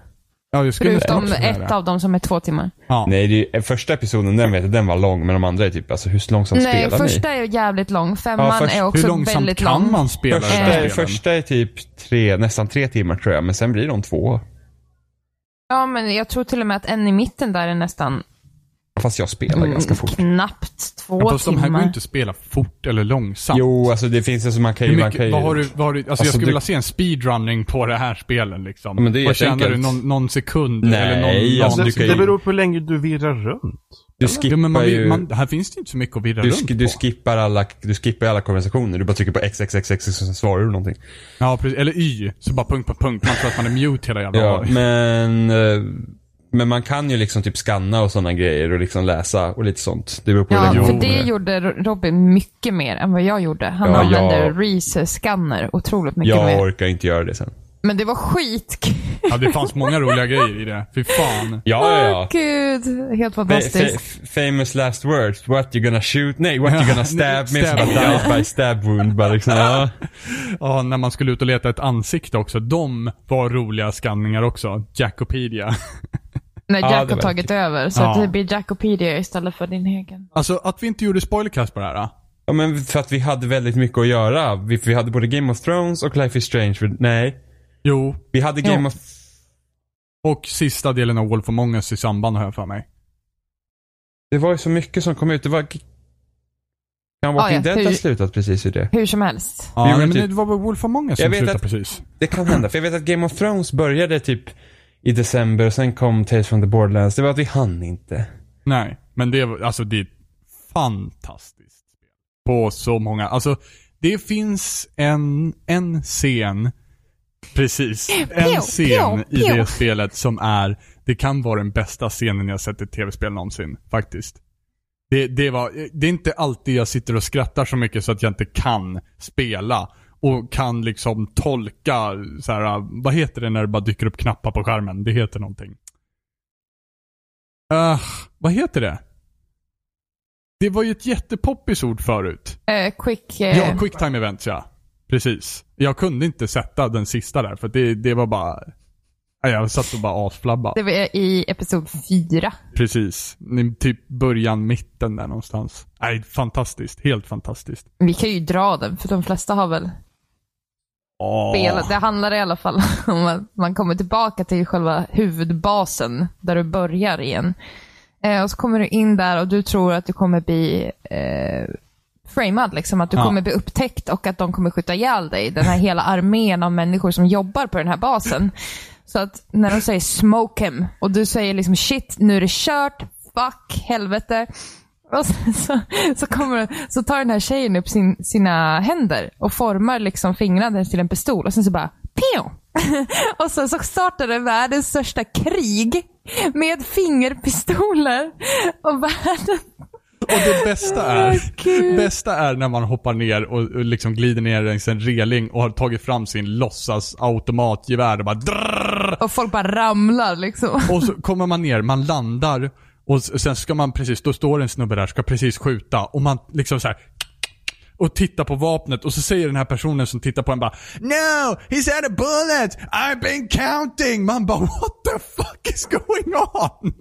Ja, förutom ett av dem som är 2 timmar. Ja. Nej, det är, första episoden, den var lång, men de andra är typ, alltså hur långsamt spelar ni? Nej, första är jävligt lång. Femman är också väldigt lång. Hur långsamt kan man spela? Första är typ 3 timmar tror jag, men sen blir de 2. Ja, men jag tror till och med att en i mitten där är nästan... Fast jag spelar ganska fort. Knappt 2 timmar. Fast de här går ju inte att spela fort eller långsamt. Jo, alltså det finns det som man kan ju... Alltså jag skulle vilja se en speedrunning på det här spelen liksom. Men det är... Vad känner du? Någon sekund? Nej, eller det beror på hur länge du virrar runt. Du skippar här finns det inte så mycket att virra runt på. Du skippar alla konversationer. Du bara trycker på XXXX och sen svarar du någonting. Ja, precis. Eller Y. Så bara punkt på punkt. Man tror att man är mute hela jävla dagen. Men man kan ju liksom typ skanna och sådana grejer och liksom läsa och lite sånt. Det beror på för det gjorde Robin mycket mer än vad jag gjorde. Han använde Reese-scanner otroligt mycket mer. Jag orkar inte göra det sen. Men det var skit. Ja, det fanns många roliga grejer i det. Fy fan. Ja. Gud, helt fantastiskt. Famous last words. What you gonna shoot? Nej, what you gonna stab me? Die by stab wound. Bara liksom. Ja, när man skulle ut och leta ett ansikte också. De var roliga skanningar också. Jackopedia. När Jack har tagit över. Så det blir Jackopedia istället för din egen. Alltså att vi inte gjorde spoilercast på det här. Ja, men för att vi hade väldigt mycket att göra. Vi hade både Game of Thrones och Life is Strange. Nej. Jo. Vi hade Game of... Och sista delen av Wolf Among Us i samband här för mig. Det var ju så mycket som kom ut. Det var... Kan Walking Dead ha slutat precis i det? Hur som helst. Ja, men det var Wolf Among Us som slutade precis. Det kan hända. För jag vet att Game of Thrones började typ i december och sen kom Tales from the Borderlands. Det var att vi hann inte. Nej, men det var... Alltså det är fantastiskt. På så många... Alltså det finns en scen... Precis. En scen i det spelet som är, det kan vara den bästa scenen jag sett i ett tv-spel någonsin, faktiskt. Det är inte alltid jag sitter och skrattar så mycket så att jag inte kan spela och kan liksom tolka så här, vad heter det när det bara dyker upp knappar på skärmen? Det heter någonting. Vad heter det? Det var ju ett jättepoppis ord förut. Ja, quick time events, ja. Precis. Jag kunde inte sätta den sista där för det var bara... Jag satt och bara asflabba. Det var i episod 4. Precis. Typ början, mitten där någonstans. Nej, fantastiskt. Helt fantastiskt. Vi kan ju dra den, för de flesta har väl... Spelet. Det handlar i alla fall om att man kommer tillbaka till själva huvudbasen där du börjar igen. Och så kommer du in där och du tror att du kommer bli framad, liksom, att du kommer bli upptäckt och att de kommer skjuta ihjäl dig. Den här hela armén av människor som jobbar på den här basen. Så att när de säger smoke him och du säger liksom shit, nu är det kört, fuck, helvete. Och så tar den här tjejen upp sina händer och formar liksom fingrarna till en pistol och sen så bara pio! Och sen så startade världens största krig med fingerpistoler och världen. Och det bästa är när man hoppar ner och liksom glider ner längs en reling och har tagit fram sin låtsas automatgevär och bara drrrr. Och folk bara ramlar liksom. Och så kommer man ner, man landar och sen ska man precis, då står en snubbe där, ska precis skjuta och man liksom så här och tittar på vapnet och så säger den här personen som tittar på en bara no, he's had a bullet, I've been counting. Man bara what the fuck is going on?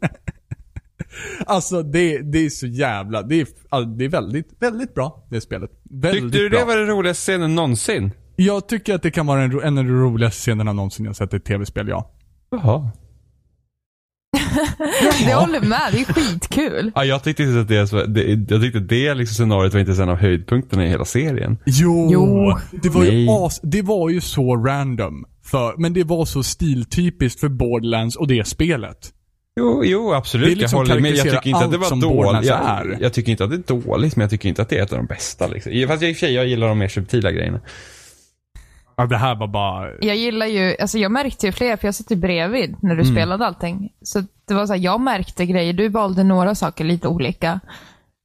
Alltså det är så jävla det är väldigt, väldigt bra det spelet. Väldigt Tyckte du det var den roligaste scenen någonsin? Jag tycker att det kan vara en av de roligaste scenerna någonsin jag sett i ett tv-spel, ja. Jaha. Det håller med, det är skitkul. Ja, jag tyckte inte att det liksom scenariot var inte en av höjdpunkterna i hela serien. Jo. Det var ju så random men det var så stiltypiskt för Borderlands och det spelet. Jo, absolut. Det är liksom jag tycker inte att det var dåligt. Jag tycker inte att det är dåligt, men jag tycker inte att det är ett av de bästa liksom. Fast jag gillar de mer subtila grejerna. Ja, det här var bara... Jag gillar ju... Alltså jag märkte ju fler, för jag satt ju bredvid när du spelade allting. Så det var så här, jag märkte grejer. Du valde några saker lite olika.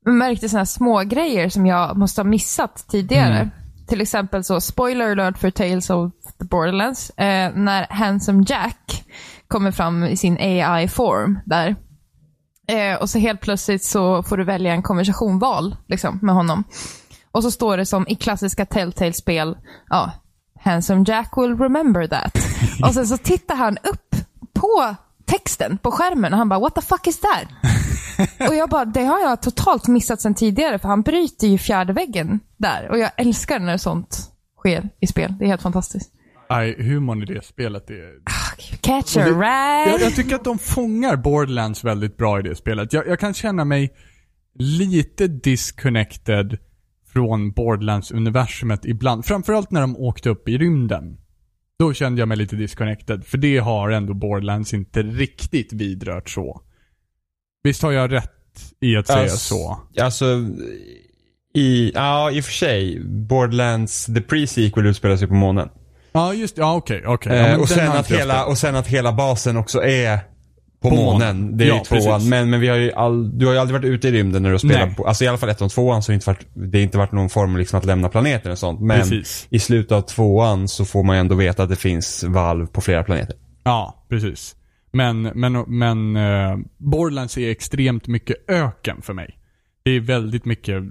Jag märkte såna här små grejer som jag måste ha missat tidigare. Till exempel så, spoiler alert för Tales of the Borderlands. När Handsome Jack kommer fram i sin AI-form där. Och så helt plötsligt så får du välja en konversationval liksom, med honom. Och så står det som i klassiska Telltale-spel, ja, Handsome Jack will remember that. Och sen så tittar han upp på texten på skärmen och han bara what the fuck is that? Och jag bara, det har jag totalt missat sedan tidigare, för han bryter ju fjärde väggen där. Och jag älskar när sånt sker i spel. Det är helt fantastiskt. Nej, humorn i det spelet är... Catch a ride! Jag tycker att de fångar Borderlands väldigt bra i det spelet. Jag kan känna mig lite disconnected från Borderlands-universumet ibland. Framförallt när de åkte upp i rymden. Då kände jag mig lite disconnected. För det har ändå Borderlands inte riktigt vidrört så. Visst har jag rätt i att säga så? Alltså... I och för sig. Borderlands, the pre-sequel utspelar sig på månen. Ja, just det. Ja, okej. Ja, och sen att hela basen också är på månen. Det är ju tvåan. Men vi har ju du har ju aldrig varit ute i rymden när du spelar på... Alltså i alla fall ett av tvåan så har det inte varit någon form liksom att lämna planeten och sånt. Men i slutet av tvåan så får man ju ändå veta att det finns valv på flera planeter. Ja, precis. Men Borderlands är extremt mycket öken för mig. Det är väldigt mycket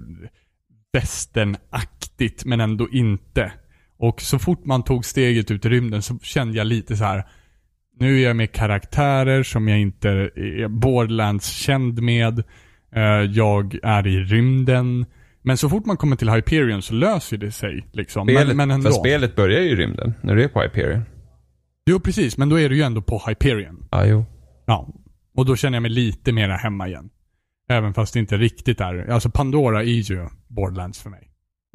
västernaktigt men ändå inte... Och så fort man tog steget ut i rymden så kände jag lite så här, nu är jag med karaktärer som jag inte är Borderlands känd med. Jag är i rymden. Men så fort man kommer till Hyperion så löser det sig. Liksom. Men ändå. För spelet börjar ju i rymden när du är på Hyperion. Jo, precis. Men då är du ju ändå på Hyperion. Ah, jo. Ja, och då känner jag mig lite mer hemma igen. Även fast det inte riktigt är. Alltså Pandora är ju Borderlands för mig.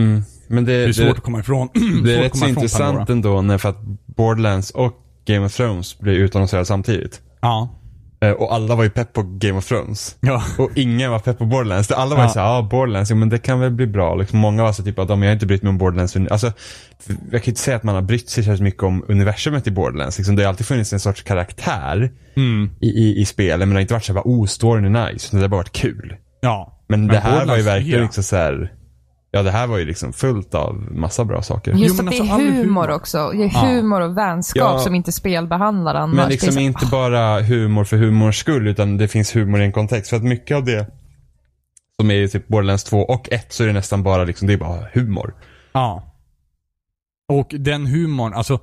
Mm. Men det är svårt att komma ifrån. Det är rätt så intressant Pandora ändå, för att Borderlands och Game of Thrones blir utannonserade samtidigt. Ja. Och alla var ju pepp på Game of Thrones. Ja. Och ingen var pepp på Borderlands. Alla var ju såhär, Borderlands, men det kan väl bli bra. Liksom, många var så typ att jag har inte brytt mig om Borderlands. Alltså, jag kan inte säga att man har brytt sig så mycket om universumet i Borderlands. Liksom, det har alltid funnits en sorts karaktär i spelen. Men det har inte varit så här, storyn är nice. Det har bara varit kul. Ja. Men det här Borderlands var ju verkligen liksom så här. Ja, det här var ju liksom fullt av massa bra saker. Just att det är humor också. Det är humor och vänskap som inte spelbehandlar annars. Men liksom det är inte bara humor för humors skull, utan det finns humor i en kontext. För att mycket av det som är ju typ Borderlands 2 och 1, så är det nästan bara liksom, det är bara humor. Ja. Och den humorn, alltså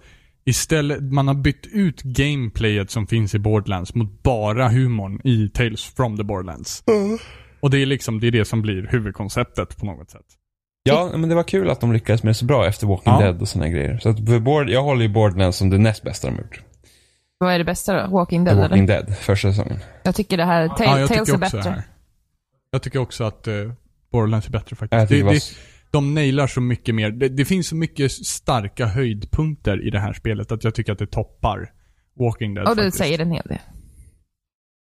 istället, man har bytt ut gameplayet som finns i Borderlands mot bara humorn i Tales from the Borderlands. Mm. Och det är liksom, det är det som blir huvudkonceptet på något sätt. Ja, men det var kul att de lyckades med det så bra efter Walking Dead och såna grejer. Så att jag håller ju Borderlands som det näst bästa de gjort. Vad är det bästa då? Walking Dead, första säsongen. Jag tycker det här, Tales är bättre. Jag tycker också att Borderlands är bättre faktiskt. De nailar så mycket mer. Det finns så mycket starka höjdpunkter i det här spelet att jag tycker att det toppar Walking Dead. Och det säger en hel del.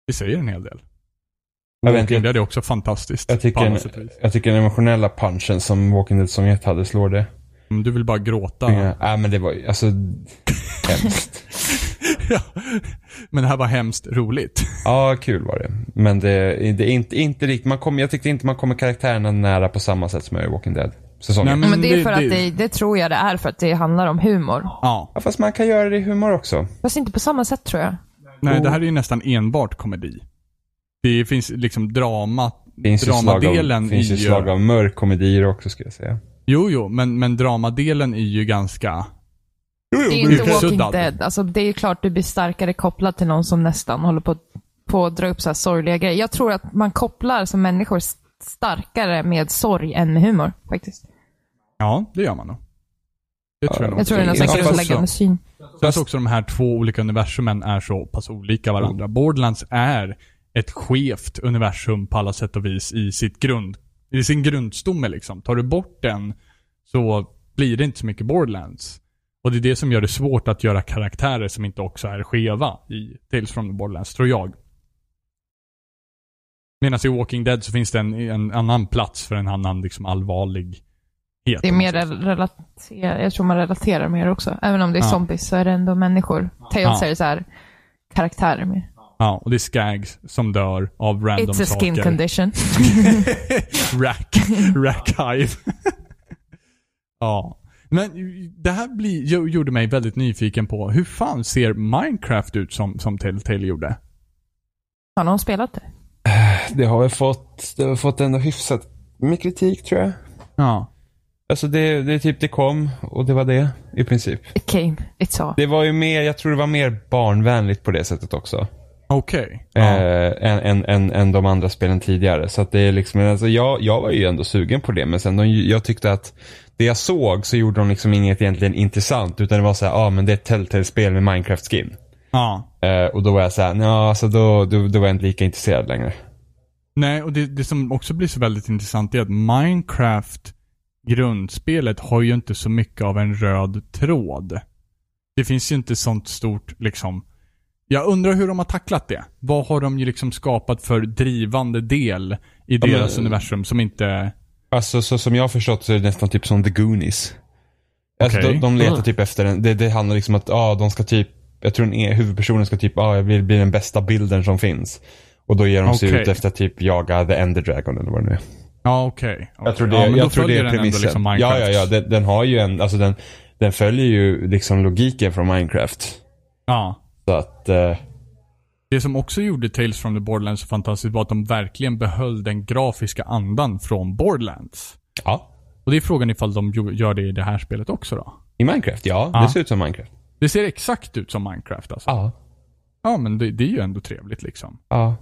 Det säger en hel del. Jag vet inte, det är också fantastiskt. Jag tycker den emotionella punchen som Walking Dead som gett hade slår det. Om du vill bara gråta. Ja, men det var alltså hemskt. Ja, men det här var hemskt roligt. Ja, kul var det. Men det är inte riktigt. Jag tyckte inte man kommer karaktärerna nära på samma sätt som jag i Walking Dead. Nej, men det är för att det tror jag det är för att det handlar om humor. Ja, fast man kan göra det i humor också. Fast inte på samma sätt tror jag. Nej, det här är ju nästan enbart komedi. Det finns liksom dramadelen. Det finns ju slag av mörk komedier också, ska jag säga. Jo, men dramadelen är ju ganska... Det är inte Walking Dead. Alltså, det är ju klart du blir starkare kopplad till någon som nästan håller på att dra upp så här sorgliga grejer. Jag tror att man kopplar som människor starkare med sorg än med humor, faktiskt. Ja, det gör man nog. Jag tror det är något som lägger med syn. Fast också de här två olika universumen är så pass olika varandra. Borderlands är... ett skevt universum på alla sätt och vis i sin grundstomme liksom. Tar du bort den så blir det inte så mycket Borderlands. Och det är det som gör det svårt att göra karaktärer som inte också är skeva i Tales from the Borderlands, tror jag. Medan i Walking Dead så finns det en annan plats för en annan liksom allvarlighet. Det är mer jag tror man relaterar mer också. Även om det är zombies så är det ändå människor. Tales är så här karaktärer mer. Ja, och det är skags som dör av random saker. It's a skin condition. Rack hive. Ja. Men det här gjorde mig väldigt nyfiken på hur fan ser Minecraft ut som Telltale gjorde? Har någon spelat det? Det har fått ändå hyfsat mycket kritik, tror jag. Ja. Alltså det är typ det kom och det var det i princip. It came, it's all. Det var ju mer, jag tror det var mer barnvänligt på det sättet också. Okej. Än de andra spelen tidigare. Så att det är liksom, alltså jag var ju ändå sugen på det. Men sen jag tyckte att det jag såg, så gjorde de liksom inget egentligen intressant. Utan det var så här, men det är ett Telltale-spel med Minecraft-skin. Och då var jag så här, alltså då var jag inte lika intresserad längre. Nej, och det som också blir så väldigt intressant är att Minecraft-grundspelet har ju inte så mycket av en röd tråd. Det finns ju inte sånt stort liksom... Jag undrar hur de har tacklat det. Vad har de ju liksom skapat för drivande del i deras universum som inte... Alltså så som jag har förstått så är det nästan typ som The Goonies. Okay. Alltså, de letar typ efter den. Det handlar liksom att de ska typ... Jag tror huvudpersonen ska typ... jag vill bli den bästa bilden som finns. Och då ger de sig ut efter typ jaga The Ender Dragon eller vad det nu är. Ja, okej. Jag tror det, men jag tror det är premissen. Liksom ja. Den har ju en... Alltså den följer ju liksom logiken från Minecraft. Ja. Att, det som också gjorde Tales from the Borderlands så fantastiskt var att de verkligen behöll den grafiska andan från Borderlands. Ja. Och det är frågan ifall de gör det i det här spelet också då. I Minecraft, ja. Det ser ut som Minecraft. Det ser exakt ut som Minecraft alltså. Ja. Ja, men det är ju ändå trevligt liksom. Ja.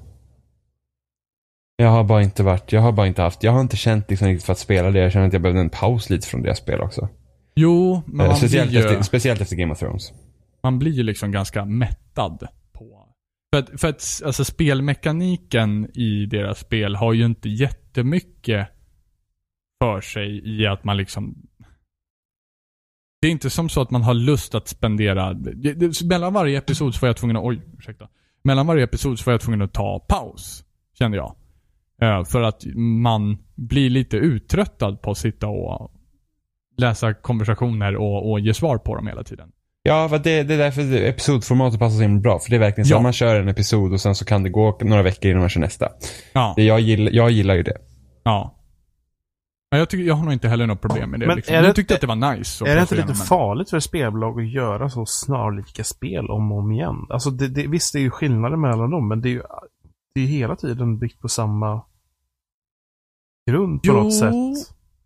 Jag har inte känt liksom riktigt för att spela det. Jag känner att jag behövde en paus lite från det spel också. Jo, men speciellt efter Game of Thrones. Man blir ju liksom ganska mättad på. För att alltså, spelmekaniken i deras spel har ju inte jättemycket för sig i att man liksom... Det är inte som så att man har lust att spendera... Mellan varje episod så var jag tvungen att... Oj, ursäkta. mellan varje episod så var jag tvungen att ta paus, kände jag. För att man blir lite uttröttad på att sitta och läsa konversationer och ge svar på dem hela tiden. Ja, för det är därför episodformatet passar in bra. För det är verkligen så att man kör en episod och sen så kan det gå några veckor innan man kör nästa. Ja. Jag gillar ju det. Ja. Jag har nog inte heller något problem med det. Men liksom. Jag tyckte att det var nice. Är det inte lite farligt för ett spelbolag att göra så snarlika spel om och om igen? Alltså visst, det är ju skillnaden mellan dem, men det är ju hela tiden byggt på samma grund på något sätt.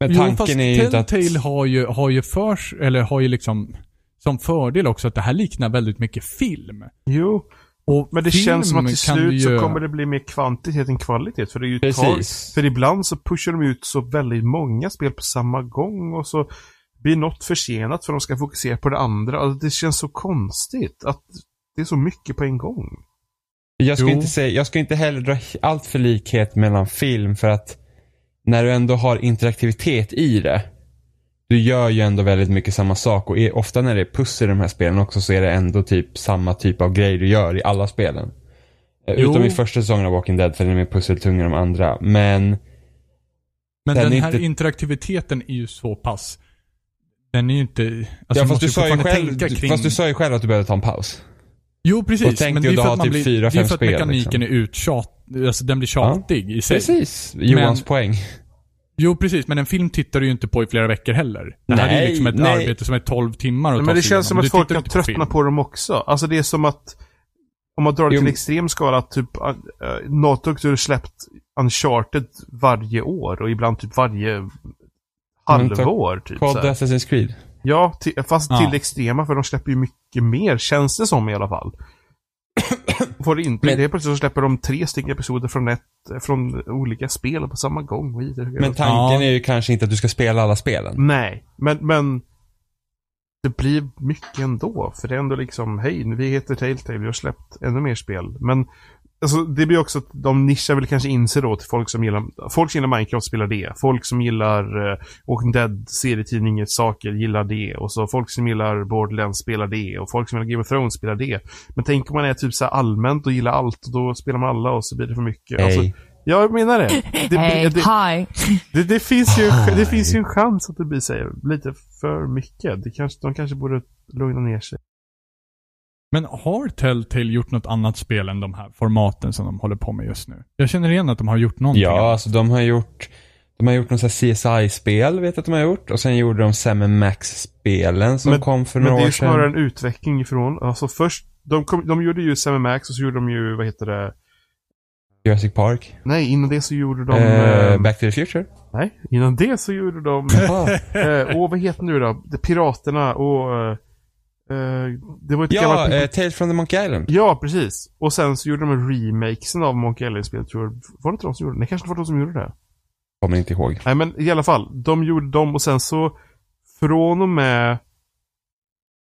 Men tanken är ju att Telltale har ju förs, eller har ju liksom som fördel också att det här liknar väldigt mycket film. Jo. Och men det känns som att till slut så kommer det bli mer kvantitet än kvalitet, för det är ju för ibland så pushar de ut så väldigt många spel på samma gång och så blir något försenat för de ska fokusera på det andra. Alltså, det känns så konstigt att det är så mycket på en gång. Jag ska inte heller dra allt för likhet mellan film, för att när du ändå har interaktivitet i det, du gör ju ändå väldigt mycket samma sak, och ofta när det är pussel i de här spelen också så är det ändå typ samma typ av grej du gör i alla spelen. Utom i första säsongen av Walking Dead, för den är mer pusseltunga än de andra. Men den här interaktiviteten är ju så pass, den är ju inte alltså, fast du sa ju själv att du behöver ta en paus. Jo, precis. Men det är för att, typ mekaniken liksom är alltså den blir tjatig i sig. Precis, Johans poäng. Jo, precis. Men en film tittar du ju inte på i flera veckor heller. Det här är ju liksom ett arbete som är 12 timmar. Men det känns som att folk kan tröttna på dem också. Alltså det är som att om man drar det till extrem skala, att typ Naughty har släppt Uncharted varje år och ibland typ varje halvår. Typ så här. Assassin's Creed. Ja, till extrema, för de släpper ju mycket mer, känns det som i alla fall. Får det inte det plötsligt så släpper de 3 stycken episoder från olika spel på samma gång. Men tanken är ju kanske inte att du ska spela alla spelen. Nej, men det blir mycket ändå, för det är ändå liksom, hej, vi heter Telltale, vi har släppt ännu mer spel. Men alltså, det blir också att de nischar väl kanske in sig då till folk som gillar Minecraft spelar det. Folk som gillar Walking Dead serietidningens saker gillar det. Och så folk som gillar Borderlands spelar det. Och folk som gillar Game of Thrones spelar det. Men tänk om man är typ så här allmänt och gillar allt, och då spelar man alla och så blir det för mycket. Hey. Alltså, jag menar det. Det finns ju en chans att det blir så här, lite för mycket. De kanske borde lugna ner sig. Men har Telltale gjort något annat spel än de här formaten som de håller på med just nu? Jag känner igen att de har gjort någonting. Ja, alltså de har gjort något CSI-spel, vet att de har gjort. Och sen gjorde de Sam & Max-spelen som kom för några år sedan. Men det är ju snarare en utveckling ifrån. Alltså först, de gjorde ju Sam & Max, och så gjorde de ju, vad heter det? Jurassic Park. Nej, innan det så gjorde de... Back to the Future. Nej, innan det så gjorde de... vad heter nu då? De Piraterna och... det var ett Tales from the Monkey Island. Ja, precis. Och sen så gjorde de en remakesen av Monkey Island-spel, tror jag. Var det inte de som gjorde det? Nej, kanske det var de som gjorde det. Kommer inte ihåg. Nej, men i alla fall. De gjorde dem, och sen så från och med...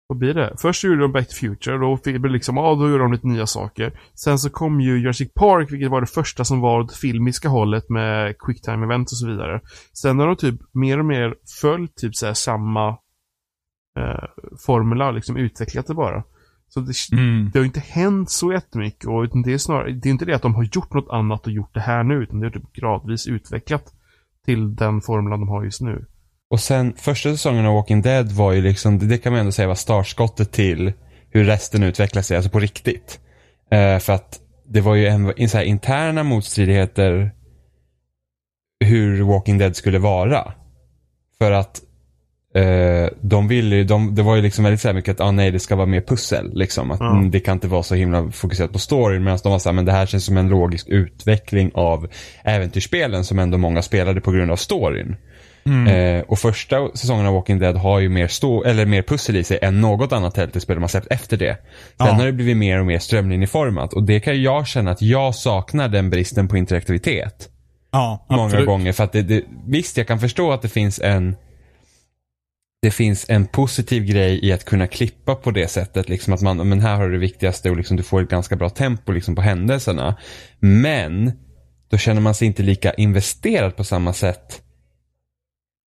Vad blir det? Först gjorde de Back to Future. Då fick det liksom, då gjorde de lite nya saker. Sen så kom ju Jurassic Park, vilket var det första som var det filmiska hållet med quicktime-event och så vidare. Sen har de typ mer och mer följt typ så här samma... formula, liksom utvecklat det bara. Så det har ju inte hänt så jättemycket, och utan det är inte det att de har gjort något annat och gjort det här nu, utan det är typ gradvis utvecklat till den formulan de har just nu. Och sen första säsongen av Walking Dead var ju liksom, det kan man ändå säga var startskottet till hur resten utvecklar sig, alltså på riktigt. För att det var ju en så här interna motstridigheter hur Walking Dead skulle vara. För att det var ju liksom väldigt så här mycket att nej, det ska vara mer pussel liksom, att det kan inte vara så himla fokuserat på storyn, medan de var så här, men det här känns som en logisk utveckling av äventyrsspelen som ändå många spelade på grund av storyn. Och första säsongen av Walking Dead har ju mer mer pussel i sig än något annat Telltale-spel man släppt efter det. Sen har det blivit mer och mer strömlinjeformat, och det kan jag känna att jag saknar den bristen på interaktivitet. Ja, många gånger, för att visst, jag kan förstå att det finns en positiv grej i att kunna klippa på det sättet, liksom att man, men här har du det viktigaste, och liksom du får ett ganska bra tempo liksom på händelserna, men då känner man sig inte lika investerad på samma sätt,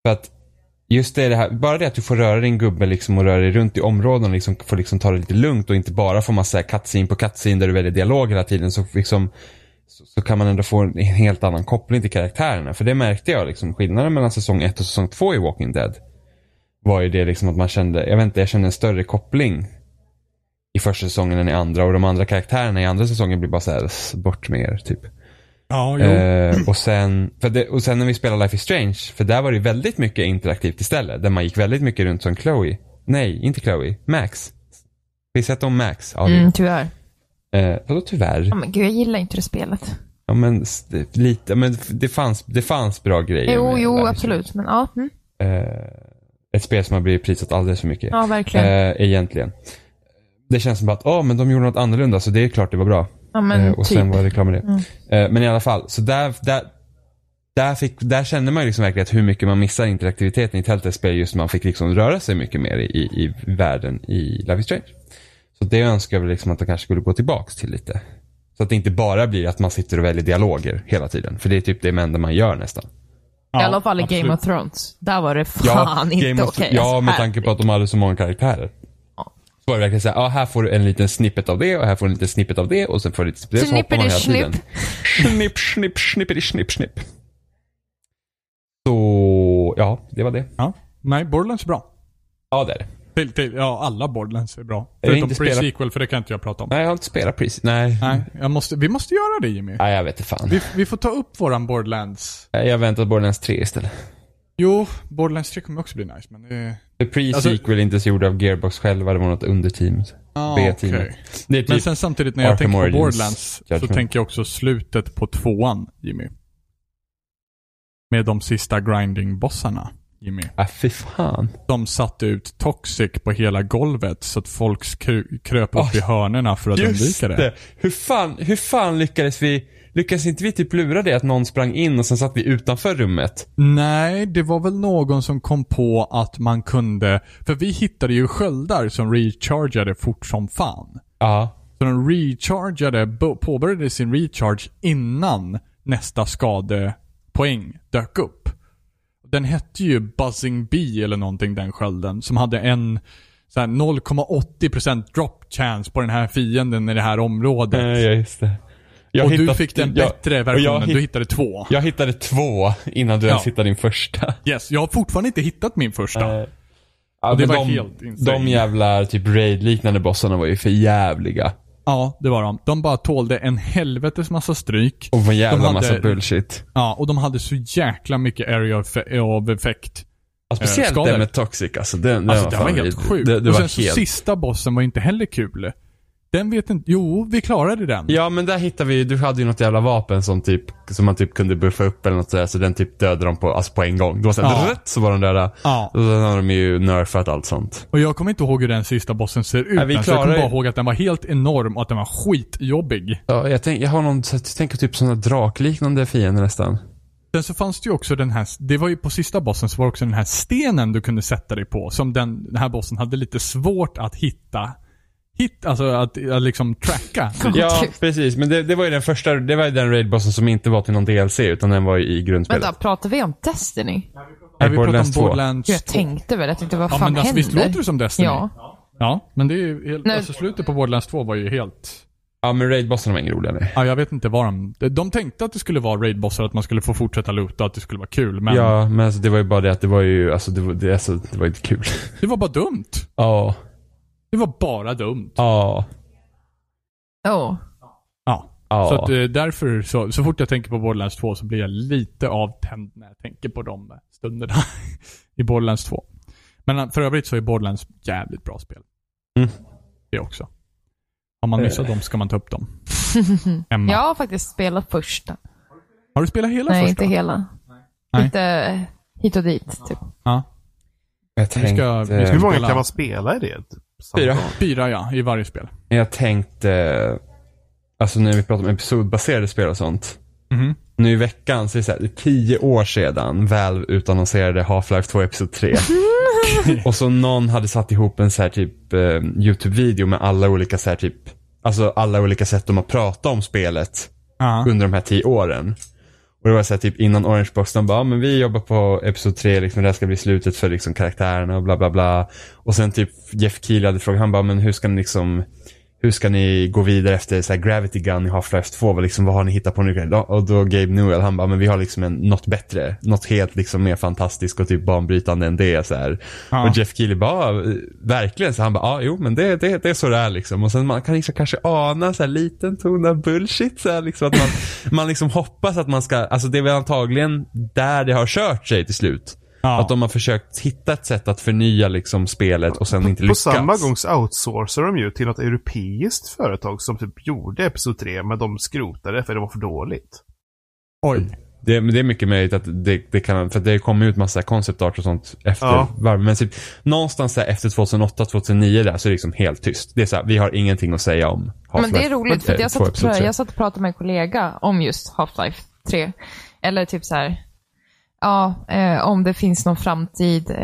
för att Just det, det här, bara det att du får röra din gubbe liksom och röra dig runt i områden liksom, får liksom ta det lite lugnt och inte bara får massa cutscene på cutscene där du väljer dialog hela tiden, så liksom så kan man ändå få en helt annan koppling till karaktärerna. För det märkte jag liksom, skillnaden mellan säsong 1 och säsong 2 i Walking Dead var ju det liksom att man kände, jag vet inte, jag kände en större koppling i första säsongen än i andra, och de andra karaktärerna i andra säsongen blir bara så här bort med er typ. Ja, och sen när vi spelade Life is Strange, för där var det väldigt mycket interaktivt istället, där man gick väldigt mycket runt som Chloe. Nej, inte Chloe, Max. Vi sett om Max. Ja, tyvärr. Vadå tyvärr? Ja, men gud, jag gillar inte det spelet. Ja, men lite, men det fanns bra grejer. Jo, absolut, men ja. Mm. Ett spel som har blivit prisat alldeles för mycket. Ja, verkligen. Egentligen. Det känns som att men de gjorde något annorlunda, så det är klart det var bra. Ja, men och typ. Sen var det klar med det. Mm. Men i alla fall, så där kände man ju liksom verkligen att hur mycket man missar interaktiviteten i Telltale-spel, just man fick liksom röra sig mycket mer i världen i Life is Strange. Så det önskar jag liksom att de kanske skulle gå tillbaks till lite. Så att det inte bara blir att man sitter och väljer dialoger hela tiden. För det är typ det enda man gör nästan. Ja, i alla fall i Game of Thrones. Där var det fan inte okej. Ja, med tanke på att de hade så många karaktärer. Så var det verkligen så här, här får du en liten snippet av det, och här får du en liten snippet av det, och sen får du lite snippet av det, så hoppar man hela tiden. Snipp. Så, det var det. Ja. Nej, Borderlands är bra. Ja, det är det. Ja, alla Borderlands är bra. Förutom pre-sequel, för det kan inte jag prata om. Nej, jag har inte spelat pre-sequel. Nej, vi måste göra det, Jimmy. Nej, jag vet inte fan. Vi får ta upp våran Borderlands. Nej, jag väntar på Borderlands 3 istället. Jo, Borderlands 3 kommer också bli nice, men det pre-sequel inte så gjord av Gearbox själva, det var något underteam. B-teamet. Okay. Typ, men sen samtidigt när jag tänker på Borderlands så tänker jag också slutet på 2:an, Jimmy. Med de sista grinding-bossarna. Jimmy. Fy fan. De satte ut toxic på hela golvet så att folk kröp upp i hörnerna för att undvika det. Hur fan lyckades vi? Lyckades inte vi typ lura det att någon sprang in och sen satt vi utanför rummet? Nej, det var väl någon som kom på att man kunde, för vi hittade ju sköldar som rechargeade fort som fan. Ja. Så de påbörjade sin recharge innan nästa skadepoäng dök upp. Den hette ju Buzzing Bee eller någonting, den skölden, som hade en så här 0,80% drop chance på den här fienden i det här området. Ja, just det. Du fick den bättre versionen, du hittade 2. Jag hittade 2 innan du ens hittade din första. Yes, jag har fortfarande inte hittat min första. Det var helt insane. De jävla typ raid-liknande bossarna var ju för jävliga. Ja, det var de. De bara tålde en helvetes massa stryk. Och en jävla massa bullshit. Ja, och de hade så jäkla mycket area of effect. Speciellt det med toxic. Alltså, det var helt sjukt. Det och sen så sista bossen var inte heller kul. Den vet inte... Jo, vi klarade den. Ja, men där hittade vi... Du hade ju något jävla vapen som man typ kunde buffa upp eller något sådär. Så den typ dödade dem på en gång. Då var såhär... Rätt så var den där... Ja. Och sen har de ju nerfat allt sånt. Och jag kommer inte ihåg hur den sista bossen ser ut. Nej, jag kommer bara ihåg att den var helt enorm och att den var skitjobbig. Ja, jag tänker typ sådana drakliknande fiender nästan. Sen så fanns det ju också den här... Det var ju på sista bossen så var också den här stenen du kunde sätta dig på. Som den här bossen hade lite svårt att hitta... alltså att liksom tracka. Ja, precis. Men det var ju den första... Det var ju den raidbossen som inte var till någon DLC, utan den var ju i grundspelet. Vänta, pratar vi om Destiny? Nej, vi pratar om Borderlands 2. Jag tänkte väl att det inte var fan händer. Ja, men visst låter det som Destiny? Ja, men det är ju helt... Alltså, slutet på Borderlands 2 var ju helt... Ja, men raidbossen var ingen rolig. Ja, jag vet inte vad de tänkte att det skulle vara raidbossar, att man skulle få fortsätta luta, att det skulle vara kul, men... Ja, men alltså, det var ju bara det att det var ju... Alltså, det var inte kul. Det var bara dumt. Ja. Det var bara dumt. Så att, därför så fort jag tänker på Borderlands 2 så blir jag lite avtänd när jag tänker på de stunderna i Borderlands 2. Men för övrigt så är Borderlands jävligt bra spel. Mm. Det också. Om man missar dem ska man ta upp dem. Emma. Jag har faktiskt spelat första. Har du spelat hela första? Nej, inte hela. Nej. Inte hit och dit typ. Ja. Jag tänkte... Hur många kan man spela i det? 4 i varje spel. Jag tänkte, alltså när vi pratar om episodbaserade spel och sånt. Mm-hmm. Nu i veckan så är det så här, 10 år sedan Valve utannonserade Half-Life 2 episod 3. Och så någon hade satt ihop en så här typ YouTube-video med alla olika så här typ, alltså alla olika sätt de har pratat om spelet under de här 10 åren. Och det var så här, typ innan Orange Box, de bara, men vi jobbar på episod 3, liksom, det här ska bli slutet för liksom karaktärerna och bla bla bla. Och sen typ Jeff Keighley hade frågat, han bara, men hur ska ni liksom, hur ska ni gå vidare efter så här Gravity Gun i Half-Life 2, liksom, vad har ni hittat på nu? Och då Gabe Newell, han bara, men vi har liksom en, något bättre, något helt liksom mer fantastiskt och typ banbrytande än det så här. Ja. Och Jeff Keighley bara, verkligen, så han bara, ah, jo men det är så det är liksom. Och sen man kan liksom kanske ana så här liten ton av bullshit så här, liksom, att man man liksom hoppas att man ska, alltså det är väl antagligen där det har kört sig till slut. Ja. Att de har försökt hitta ett sätt att förnya liksom spelet och sen inte lyckats. På samma gångs outsourcar de ju till något europeiskt företag som typ gjorde episod 3, men de skrotade för det var för dåligt. Oj. Det är mycket möjligt att det kan, för det kommer ut massa konceptart och sånt efter varv. Men typ, någonstans här efter 2008-2009 där, så är det liksom helt tyst. Det är så här, vi har ingenting att säga om Half-Life. Men det är roligt, för jag satt och pratade med en kollega om just Half-Life 3. Eller typ så här, om det finns någon framtid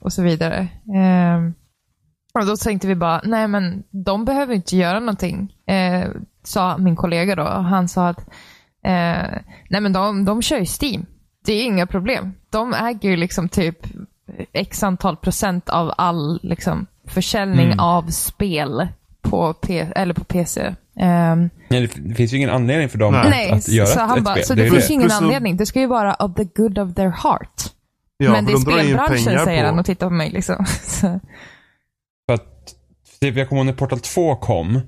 och så vidare. Och då tänkte vi bara, nej men de behöver inte göra någonting, sa min kollega då. Han sa att nej men de kör ju Steam. Det är inga problem. De äger ju liksom typ x antal procent av all liksom försäljning av spel på på PC. Nej, det finns ju ingen anledning för dem att göra så ett spel. Så det finns ju ingen anledning. Det ska ju vara of the good of their heart. Ja, men det är spelbranschen, säger han och tittar på mig liksom. För att typ, jag kommer ihåg när Portal 2 kom,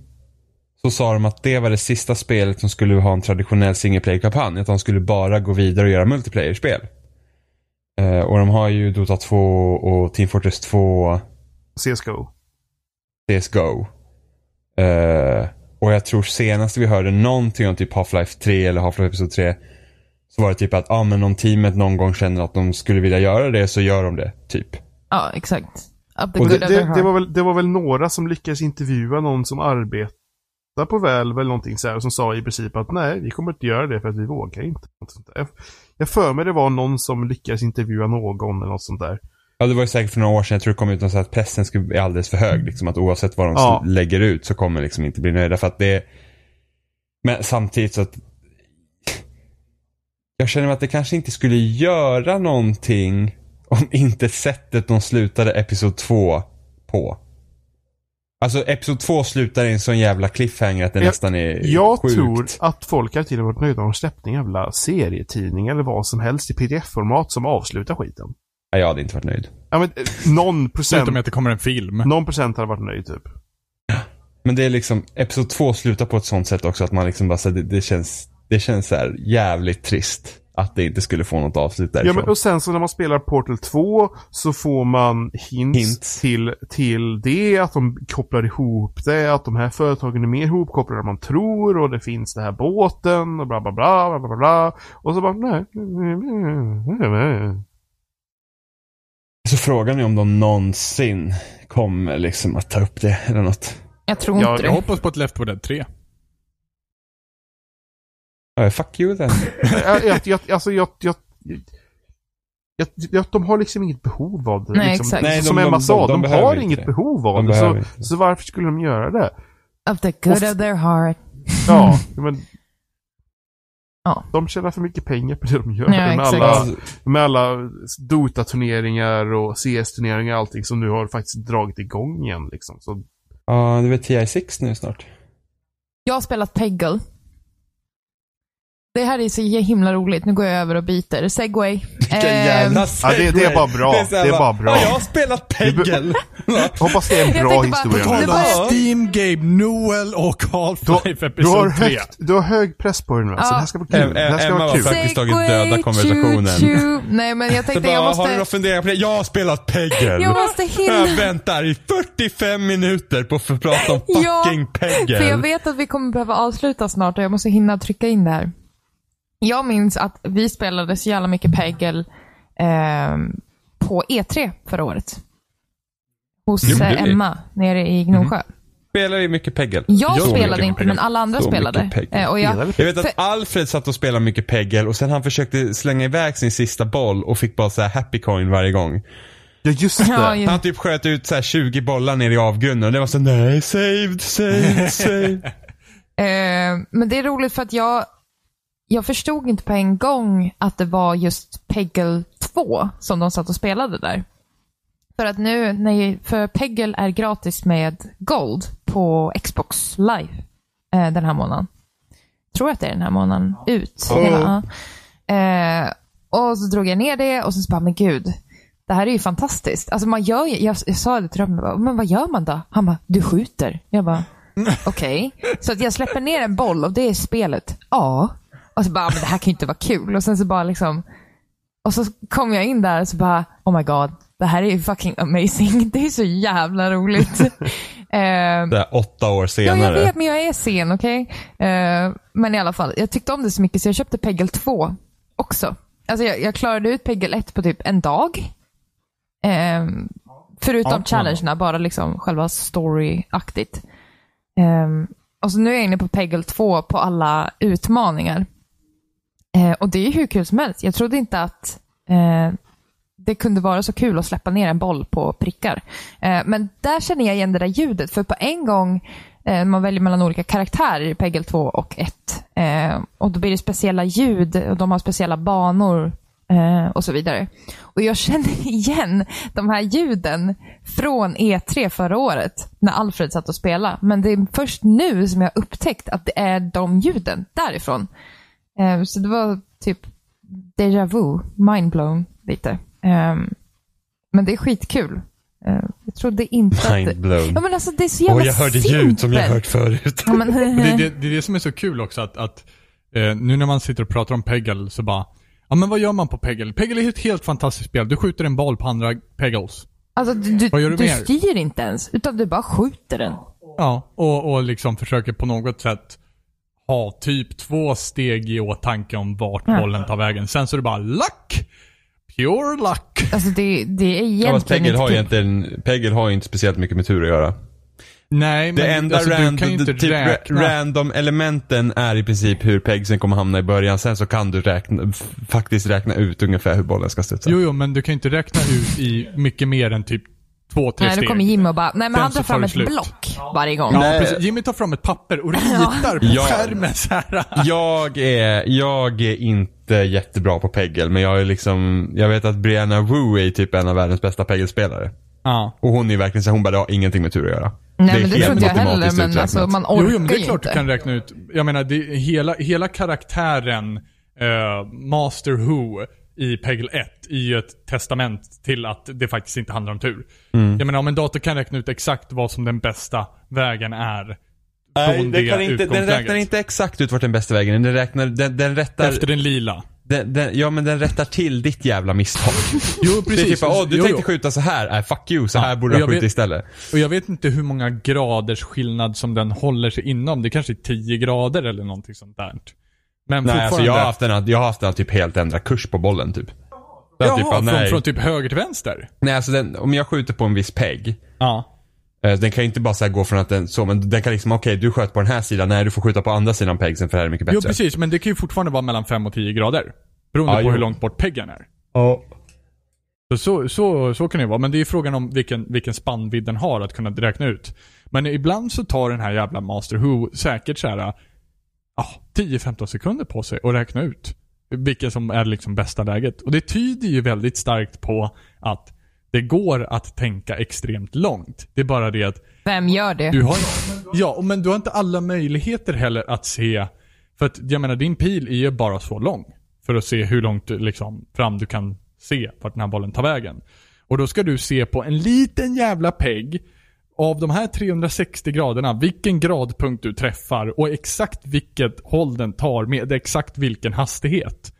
så sa de att det var det sista spelet som skulle ha en traditionell singleplayer-kampanj, att de skulle bara gå vidare och göra multiplayer-spel. Och de har ju Dota 2 och Team Fortress 2, CSGO. Och jag tror senast vi hörde någonting om typ Half-Life 3 eller Half-Life Episode 3, så var det typ att men om teamet någon gång känner att de skulle vilja göra det, så gör de det, typ. Ja, exakt. Och det var väl några som lyckades intervjua någon som arbetar på Valve eller någonting så här, som sa i princip att nej, vi kommer inte göra det för att vi vågar inte. Jag för mig det var någon som lyckades intervjua någon eller något sånt där. Ja, det var ju säkert för några år sedan. Jag tror det kom ut något så att pressen skulle bli alldeles för hög. Liksom, att oavsett vad de lägger ut så kommer liksom inte bli nöjda. För att det är... Men samtidigt så att... Jag känner att det kanske inte skulle göra någonting om inte sättet de slutade episod 2 på. Alltså episod 2 slutar i en sån jävla cliffhanger att det nästan är sjukt. Jag tror att folk har till och med varit nöjda om släppt en jävla serietidning eller vad som helst i pdf-format som avslutar skiten. Ja, jag hade inte varit nöjd. Ja, men någon procent... Utom att det kommer en film. Någon procent hade varit nöjd, typ. Men det är liksom... Episod 2 slutar på ett sånt sätt också att man liksom bara... Så det känns så här jävligt trist att det inte skulle få något avslut därifrån. Ja, men och sen så när man spelar Portal 2 så får man hints. Till det, att de kopplar ihop det, att de här företagen är mer ihopkopplade än man tror, och det finns det här båten och bla bla bla bla bla bla. Och så bara... Nej. Så frågan är om de någonsin kommer liksom att ta upp det eller något. Jag tror inte det. Jag hoppas på ett Left 4 Dead 3. Fuck you then. De har liksom inget behov av det. Nej, liksom. Exakt. Nej, som Emma sa, de har inget behov av det. Så varför skulle de göra det? Of the good of their heart. Ja, men... Ja. De tjänar för mycket pengar på det de gör, med alla Dota-turneringar och CS-turneringar och allting som nu har faktiskt dragit igång igen liksom. Så... Ja, det är väl TI6 nu snart. Jag har spelat Peggle. Det här är så himla roligt. Nu går jag över och byter. Segway. Jävla segway. Ja, det är bara bra. Det är bara bra. Jag har spelat Peggle. Hoppas det är en bra historia. Steam, Gabe Newell och Half-Life Episode 3. Du har hög press på dig nu. Det här ska vara kul. Det här ska vara kul. Emma har faktiskt tagit döda konversationen. Nej, men jag tänkte jag måste... Har du något funderingar på det? Jag har spelat Peggle. Jag måste hinna. Jag väntar i 45 minuter på att prata om fucking Peggle. För jag vet att vi kommer behöva avsluta snart och jag måste hinna trycka in det här. Jag minns att vi spelade så jävla mycket Peggle på E3 förra året. Hos Emma nere i Gnosjö. Mm. Spelade ju mycket Peggle. Jag spelade inte, men alla andra spelade. Jag vet att Alfred satt och spelade mycket Peggle och sen han försökte slänga iväg sin sista boll och fick bara så här happy coin varje gång. Ja, just det. Ja, han typ sköt ut så här 20 bollar ner i avgrunden och det var så nej, saved. Men det är roligt för att jag jag förstod inte på en gång att det var just Peggle 2 som de satt och spelade där. För att nu, för Peggle är gratis med Gold på Xbox Live den här månaden. Tror att det är den här månaden ut. Mm. Och så drog jag ner det och så bara, men gud, det här är ju fantastiskt. Alltså man gör, jag sa det till Robin, men vad gör man då? Han bara, du skjuter. Jag bara, okej. Okay. Så att jag släpper ner en boll och det är spelet. Ja. Och så bara, men det här kan ju inte vara kul. Och sen så bara liksom, och så kom jag in där och så bara, oh my god, det här är ju fucking amazing. Det är så jävla roligt. Det är 8 år senare. Ja, jag vet, men jag är sen, okej. Okay? Men i alla fall, jag tyckte om det så mycket så jag köpte Peggle 2 också. Alltså jag klarade ut Peggle 1 på typ en dag. Förutom challengerna, bara liksom själva story-aktigt. Och så nu är jag inne på Peggle 2 på alla utmaningar. Och det är hur kul som helst. Jag trodde inte att det kunde vara så kul att släppa ner en boll på prickar. Men där känner jag igen det där ljudet. För på en gång man väljer mellan olika karaktärer i Peggle 2 och 1. Och då blir det speciella ljud och de har speciella banor och så vidare. Och jag känner igen de här ljuden från E3 förra året när Alfred satt och spelade. Men det är först nu som jag upptäckt att det är de ljuden därifrån. Så det var typ déjà vu, mindblown lite. Men det är skitkul. Jag trodde inte mindblown. Att... Ja, men alltså, det är så jävla jag hörde simpel. Ljud som jag hört förut. Ja, men... det är det som är så kul också att nu när man sitter och pratar om Peggle så bara, ja men vad gör man på Peggle? Peggle är ett helt fantastiskt spel. Du skjuter en boll på andra Peggles. Alltså du styr inte ens, utan du bara skjuter den. Ja, och liksom försöker på något sätt ha typ 2 steg i åtanke om vart bollen tar vägen. Sen så är det bara luck! Pure luck! Alltså det är egentligen Peggle har ju inte speciellt mycket med tur att göra. Nej, men det enda alltså, random elementen är i princip hur Peggsen kommer hamna i början. Sen så kan du faktiskt räkna ut ungefär hur bollen ska studsa. Jo, men du kan inte räkna ut i mycket mer än typ 2-3 steg. Nej, då kommer Jimmy och bara, nej men sen han tar fram ett block varje gång. Ja, precis. Jimmy tar fram ett papper och ritar på skärmen så här. Jag är inte jättebra på Peggle, men jag är liksom, jag vet att Brianna Wu är typ en av världens bästa Peggle-spelare. Ja. Och hon är verkligen så, hon bara, det har ingenting med tur att göra. Nej, det men det tror inte jag heller, men alltså, man orkar ju inte. Jo, men det är klart du kan räkna ut. Jag menar, det är hela karaktären Master Who i Peggle 1 i ett testament till att det faktiskt inte handlar om tur. Mm. Jag menar, om en dator kan räkna ut exakt vad som den bästa vägen är. Nej, den räknar inte exakt ut vart den bästa vägen är. Den rättar... Efter den lila. Ja, men den rättar till ditt jävla misstag. Jo, precis. Det är typ, du tänkte skjuta så här. Fuck you, så här borde du skjuta istället. Och jag vet inte hur många graders skillnad som den håller sig inom. Det kanske är 10 grader eller någonting sånt där. Men nej, alltså jag har haft en typ helt ändra kurs på bollen typ. Jaha, typ, från typ höger till vänster? Nej, alltså om jag skjuter på en viss peg. Ja. Den kan ju inte bara så här gå från att den så, men den kan liksom, okej, du sköt på den här sidan, nej du får skjuta på andra sidan peggen för det här är mycket bättre. Jo precis, men det kan ju fortfarande vara mellan 5 och 10 grader. Beroende på hur långt bort peggen är. Ja. Så kan det vara, men det är frågan om vilken spannvidd den har att kunna räkna ut. Men ibland så tar den här jävla Master Who säkert så här 10-15 sekunder på sig att räkna ut vilken som är liksom bästa läget. Och det tyder ju väldigt starkt på att det går att tänka extremt långt. Det är bara det att... Vem gör det? Men du har inte alla möjligheter heller att se... För att, jag menar, din pil är ju bara så lång. För att se hur långt liksom, fram du kan se vart den här bollen tar vägen. Och då ska du se på en liten jävla pegg av de här 360 graderna. Vilken gradpunkt du träffar. Och exakt vilket håll den tar med exakt vilken hastighet.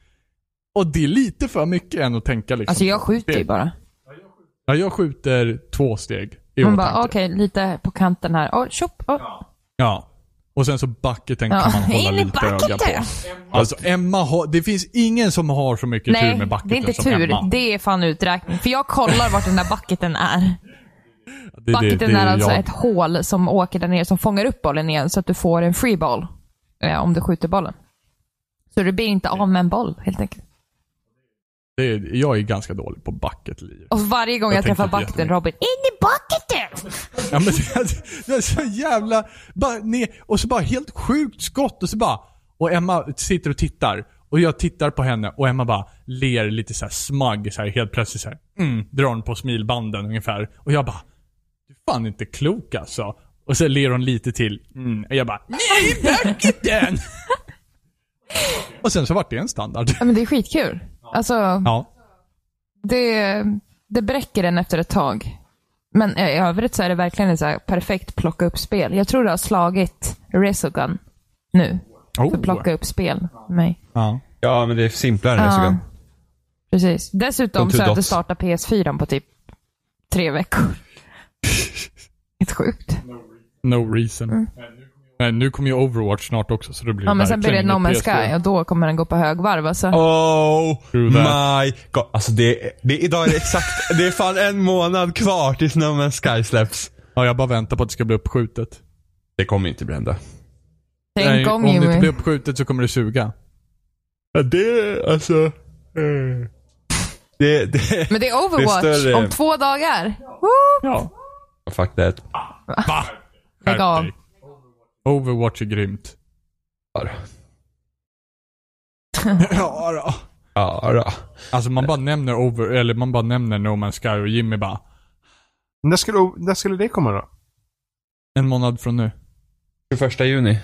Och det är lite för mycket än att tänka liksom... Alltså jag skjuter ju bara... Ja, jag skjuter 2 steg. Man bara, okej, lite på kanten här. Ja. Och sen så bucketen kan man hålla lite öga på. Alltså Emma har, det finns ingen som har så mycket tur med bucketen. Nej, det är inte tur. Emma. Det är fan uträkning. För jag kollar vart den där bucketen är. Bucketen är alltså ett hål som åker där ner som fångar upp bollen igen så att du får en free ball om du skjuter bollen. Så du blir inte av med en boll helt enkelt. Jag är ganska dålig på bucket liv. Och varje gång jag träffar bucketen, Robin, in i bucketen! Ja, men det är så jävla... Bara, nej, och så bara helt sjukt skott och så bara... Och Emma sitter och tittar. Och jag tittar på henne och Emma bara ler lite så här smagg. Så här, helt plötsligt så här, drar hon på smilbanden ungefär. Och jag bara, du är fan inte klok alltså. Och så ler hon lite till. Och jag bara, nej, back it then! Och sen så vart det en standard. Ja, men det är skitkul. Alltså, ja. Det bräcker den efter ett tag. Men i övrigt så är det verkligen så här perfekt plocka upp spel. Jag tror det har slagit Resogun nu. För plocka upp spel med mig. Ja, men det är simplare än Resogun. Precis. Dessutom så har det startat PS4 på typ 3 veckor. Ett sjukt. No reason. Men nu kommer ju Overwatch snart också, så det blir men sen blir det No Man's Sky och då kommer den gå på högvarv alltså. Oh my god. Alltså idag är det exakt det är fan 1 månad kvar tills No Man's Sky släpps. Ja, jag bara väntar på att det ska bli uppskjutet. Det kommer inte bli hända. Nej, om det inte blir uppskjutet så kommer det suga. Ja, det alltså men det är Overwatch det är om 2 dagar. Ja. Fuck that. Va? Lägg av. Overwatch är grymt. Ja då. Alltså man bara nämner man bara nämner No Man's Sky och Jimmy bara. När skulle det komma då? 1 månad från nu. 21 juni.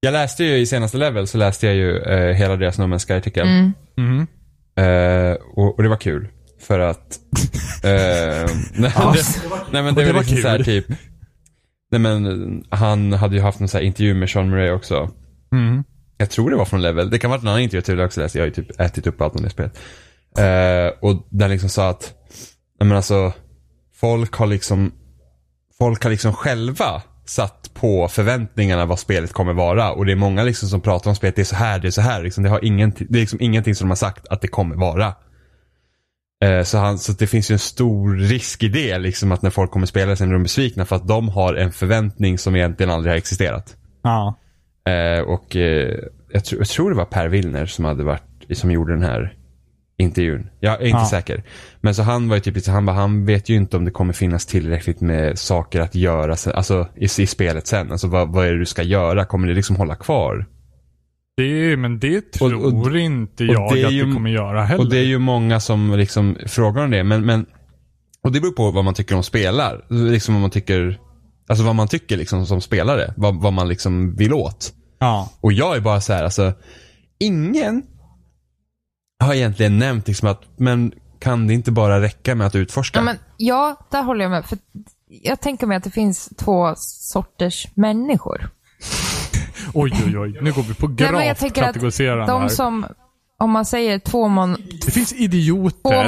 Jag läste ju i senaste Level så läste jag ju hela deras No Man's Sky-artikel. Och det var kul för att det var liksom så här typ. Nej, men han hade ju haft en så här intervju med Sean Murray också. Jag tror det var från Level. Det kan vara en annan intervju till jag också läste. Jag har ju typ ätit upp allt om det spelet. Och där liksom sa att men alltså, folk har liksom själva satt på förväntningarna vad spelet kommer vara. Och det är många liksom som pratar om spelet. Det är så här. Liksom, det är liksom ingenting som de har sagt att det kommer vara. Så det finns ju en stor risk i det liksom, att när folk kommer spela sen är de besvikna för att de har en förväntning som egentligen aldrig har existerat. Ja. Och jag tror det var Per Willner som gjorde den här intervjun. Jag är inte säker. Men så han var ju typ han vet ju inte om det kommer finnas tillräckligt med saker att göra sen, alltså i spelet sen. Alltså vad är det du ska göra? Kommer det liksom hålla kvar? Men det tror inte jag det att det kommer göra heller. Och det är ju många som liksom frågar om det. Men, och det beror på vad man tycker om spelar. Liksom vad man tycker, alltså vad man tycker liksom som spelare. Vad man liksom vill åt. Ja. Och jag är bara så här, alltså, ingen har egentligen nämnt liksom att, men kan det inte bara räcka med att utforska? Ja, men, där håller jag med. För jag tänker mig att det finns 2 sorters människor. Oj, nu går vi på gravt kategoriserande här. De som, om man säger 2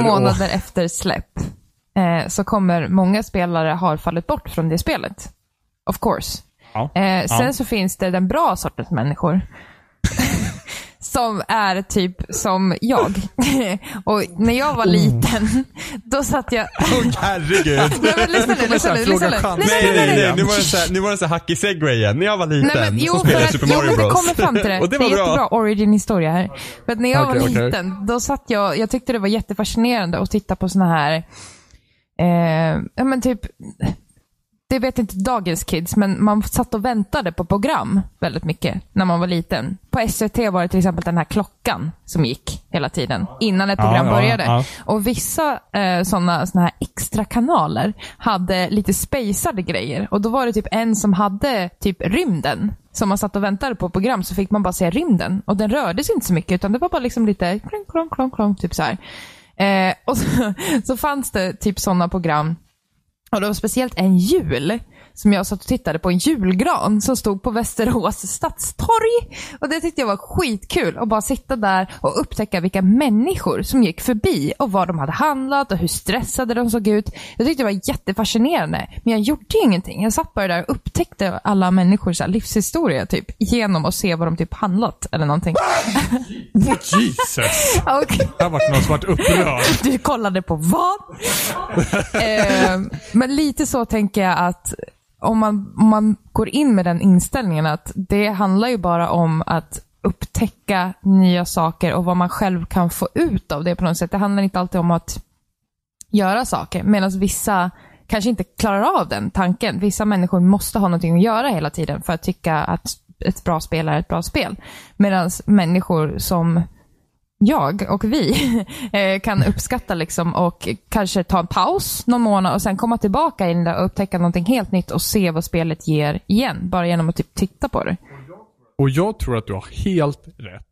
månader efter släpp så kommer många spelare ha fallit bort från det spelet. Of course. Sen så finns det den bra sortens människor som är typ som jag. Och när jag var liten då satt jag... Åh, herregud! Lyssna nu. Nej. Nu var det så hack i segway igen. När jag var liten så spelade jag Super Mario Bros. Jo, men det kommer fram till det. Och det var jättebra origin-historia här. Men när jag var liten, då satt jag... Jag tyckte det var jättefascinerande att titta på såna här... Ja, men typ... Det vet inte dagens kids, men man satt och väntade på program väldigt mycket när man var liten. På SVT var det till exempel den här klockan som gick hela tiden innan ett program började. Ja. Och vissa såna här extra kanaler hade lite spejsade grejer. Och då var det typ en som hade typ rymden som man satt och väntade på program, så fick man bara se rymden. Och den rördes inte så mycket utan det var bara liksom lite klong, typ så här. Och så fanns det typ såna program. Och det var speciellt en jul som jag satt och tittade på en julgran som stod på Västerås stadstorg. Och det tyckte jag var skitkul att bara sitta där och upptäcka vilka människor som gick förbi och vad de hade handlat och hur stressade de såg ut. Jag tyckte det var jättefascinerande, men jag gjorde ingenting. Jag satt bara där och upptäckte alla människors livshistoria typ genom att se vad de typ handlat eller någonting. Oh, Jesus! Okay. Det har varit någon svart upprörd. Du kollade på vad? Men lite så tänker jag att om man går in med den inställningen att det handlar ju bara om att upptäcka nya saker och vad man själv kan få ut av det på något sätt. Det handlar inte alltid om att göra saker, medan vissa kanske inte klarar av den tanken. Vissa människor måste ha någonting att göra hela tiden för att tycka att ett bra spel är ett bra spel. Medan människor som jag och vi kan uppskatta liksom, och kanske ta en paus någon månad och sen komma tillbaka in där och upptäcka någonting helt nytt och se vad spelet ger igen. Bara genom att typ titta på det. Och jag tror att du har helt rätt.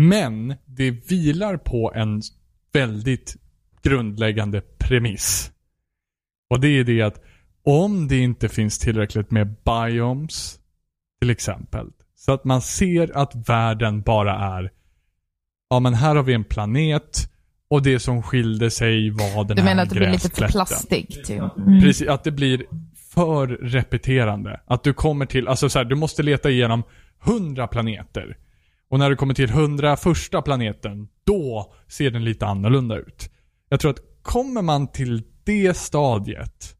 Men det vilar på en väldigt grundläggande premiss. Och det är det att om det inte finns tillräckligt med biomes till exempel, så att man ser att världen bara är, ja men här har vi en planet och det som skilde sig var den här gräsplätten. Du menar att det blir lite för plastigt? Mm. Precis, att det blir för repeterande. Att du kommer till, alltså så här, du måste leta igenom 100 planeter. Och när du kommer till 101:a planeten, då ser den lite annorlunda ut. Jag tror att kommer man till det stadiet,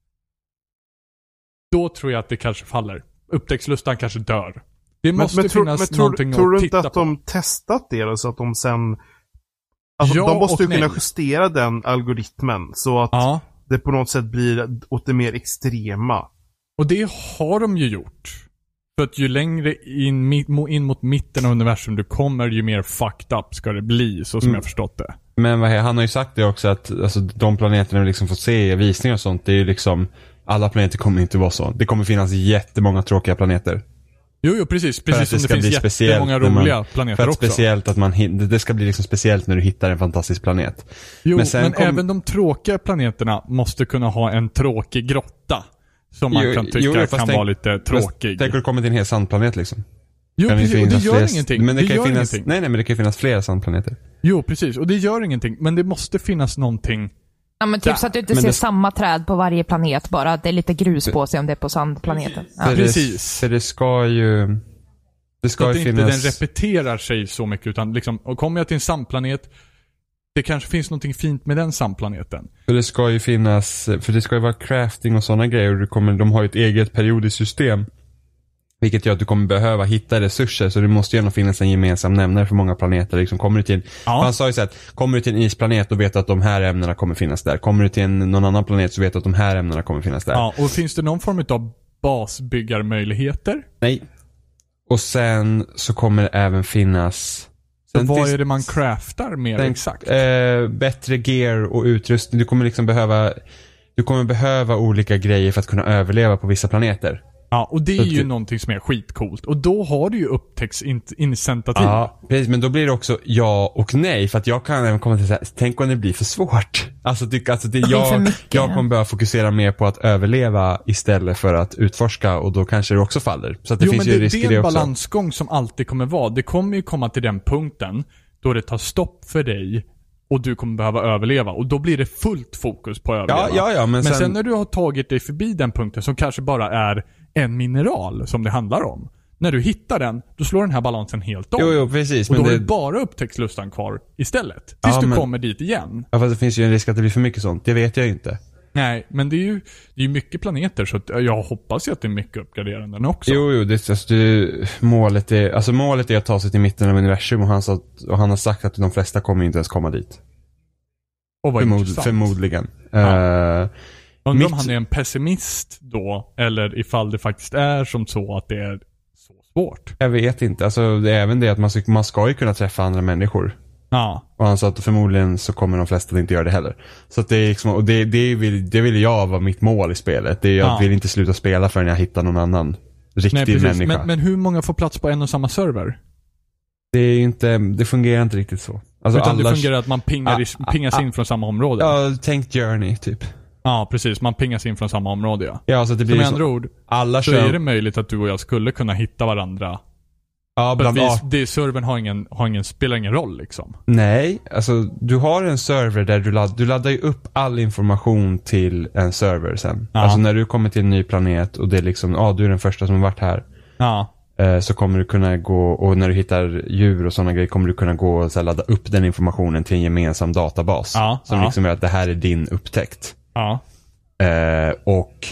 då tror jag att det kanske faller. Upptäcktslustan kanske dör. Det måste finnas någonting att titta på. Tror du inte att de testat det då, så att de sen... Alltså, ja, de måste ju kunna justera den algoritmen så att det på något sätt blir åt det mer extrema. Och det har de ju gjort. För att ju längre in mot mitten av universum du kommer, ju mer fucked up ska det bli, så som jag förstått det. Men han har ju sagt det också, att alltså, de planeterna vi liksom får se i visningar och sånt, det är ju liksom, alla planeter kommer inte vara så. Det kommer finnas jättemånga tråkiga planeter. Jo, precis som det finns jättemånga roliga planeter också. Speciellt att det ska bli liksom speciellt när du hittar en fantastisk planet. Jo, men även de tråkiga planeterna måste kunna ha en tråkig grotta. Som man kan tycka kan vara lite tråkig. Tänk att du kommer till en hel sandplanet liksom. Jo, precis, och det gör ingenting. Men det kan ju finnas flera sandplaneter. Jo, precis, och det gör ingenting. Men det måste finnas någonting. Ja, men typ så att du inte ser samma träd på varje planet. Bara att det är lite grus på sig om det är på sandplaneten. Ja. Precis. För det ska ju... Det ska att ju finnas... inte den repeterar sig så mycket. Utan liksom, och kommer jag till en sandplanet... Det kanske finns någonting fint med den samplaneten. För det ska ju vara crafting och sådana grejer. De har ju ett eget periodiskt system. Vilket gör att du kommer behöva hitta resurser. Så det måste ju finnas en gemensam nämnare för många planeter. Liksom, kommer du till, man sa ju så här, kommer du till en isplanet och vet att de här ämnena kommer finnas där. Kommer du till någon annan planet så vet du att de här ämnena kommer finnas där. Ja, och finns det någon form av basbyggarmöjligheter? Nej. Och sen så kommer det även finnas... Så vad är det man craftar mer exakt? Bättre gear och utrustning. Du kommer behöva olika grejer för att kunna överleva på vissa planeter. Ja, och det är ju någonting som är skitcoolt. Och då har du ju upptäcksincentativ. Ja, precis. Men då blir det också ja och nej. För att jag kan även komma till så här, tänk om det blir för svårt. Jag kommer börja fokusera mer på att överleva istället för att utforska. Och då kanske det också faller. Så att det finns ju risker i det också. Det är en balansgång som alltid kommer vara. Det kommer ju komma till den punkten då det tar stopp för dig. Och du kommer behöva överleva. Och då blir det fullt fokus på att överleva. Ja, men sen när du har tagit dig förbi den punkten som kanske bara är... en mineral som det handlar om. När du hittar den, då slår den här balansen helt om. Jo, precis. Och då är det bara upptäcktslustan kvar istället. Tills du kommer dit igen. Ja, fast det finns ju en risk att det blir för mycket sånt. Det vet jag inte. Nej, men det är ju mycket planeter. Så jag hoppas ju att det är mycket uppgraderande också. Jo, målet är att ta sig till mitten av universum. Och han har sagt att de flesta kommer inte ens komma dit. Och vad intressant. Förmodligen. Ja. Undrar om han är en pessimist då, eller ifall det faktiskt är som så att det är så svårt. Jag vet inte. Alltså, det är även det att man ska ju kunna träffa andra människor. Ja. Och han sa att förmodligen så kommer de flesta inte göra det heller. Så att det är liksom, och det vill jag vara mitt mål i spelet. Det är, jag vill inte sluta spela förrän jag hittar någon annan riktig människa. Men hur många får plats på en och samma server? Det fungerar inte riktigt så. Alltså, utan det fungerar att man pingas in från samma område. Ja, tänk Journey typ. Ja, precis. Man pingas in från samma område, ja. Ja, så det blir som andra ord, så är det möjligt att du och jag skulle kunna hitta varandra. Ja, servern spelar ingen roll, liksom. Nej, alltså du har en server där du laddar ju upp all information till en server sen. Ja. Alltså när du kommer till en ny planet och det är liksom, du är den första som har varit här. Ja. Så kommer du kunna gå, och när du hittar djur och sådana grejer kommer du kunna gå och så här, ladda upp den informationen till en gemensam databas. Ja. Som liksom är att det här är din upptäckt. Ja. Och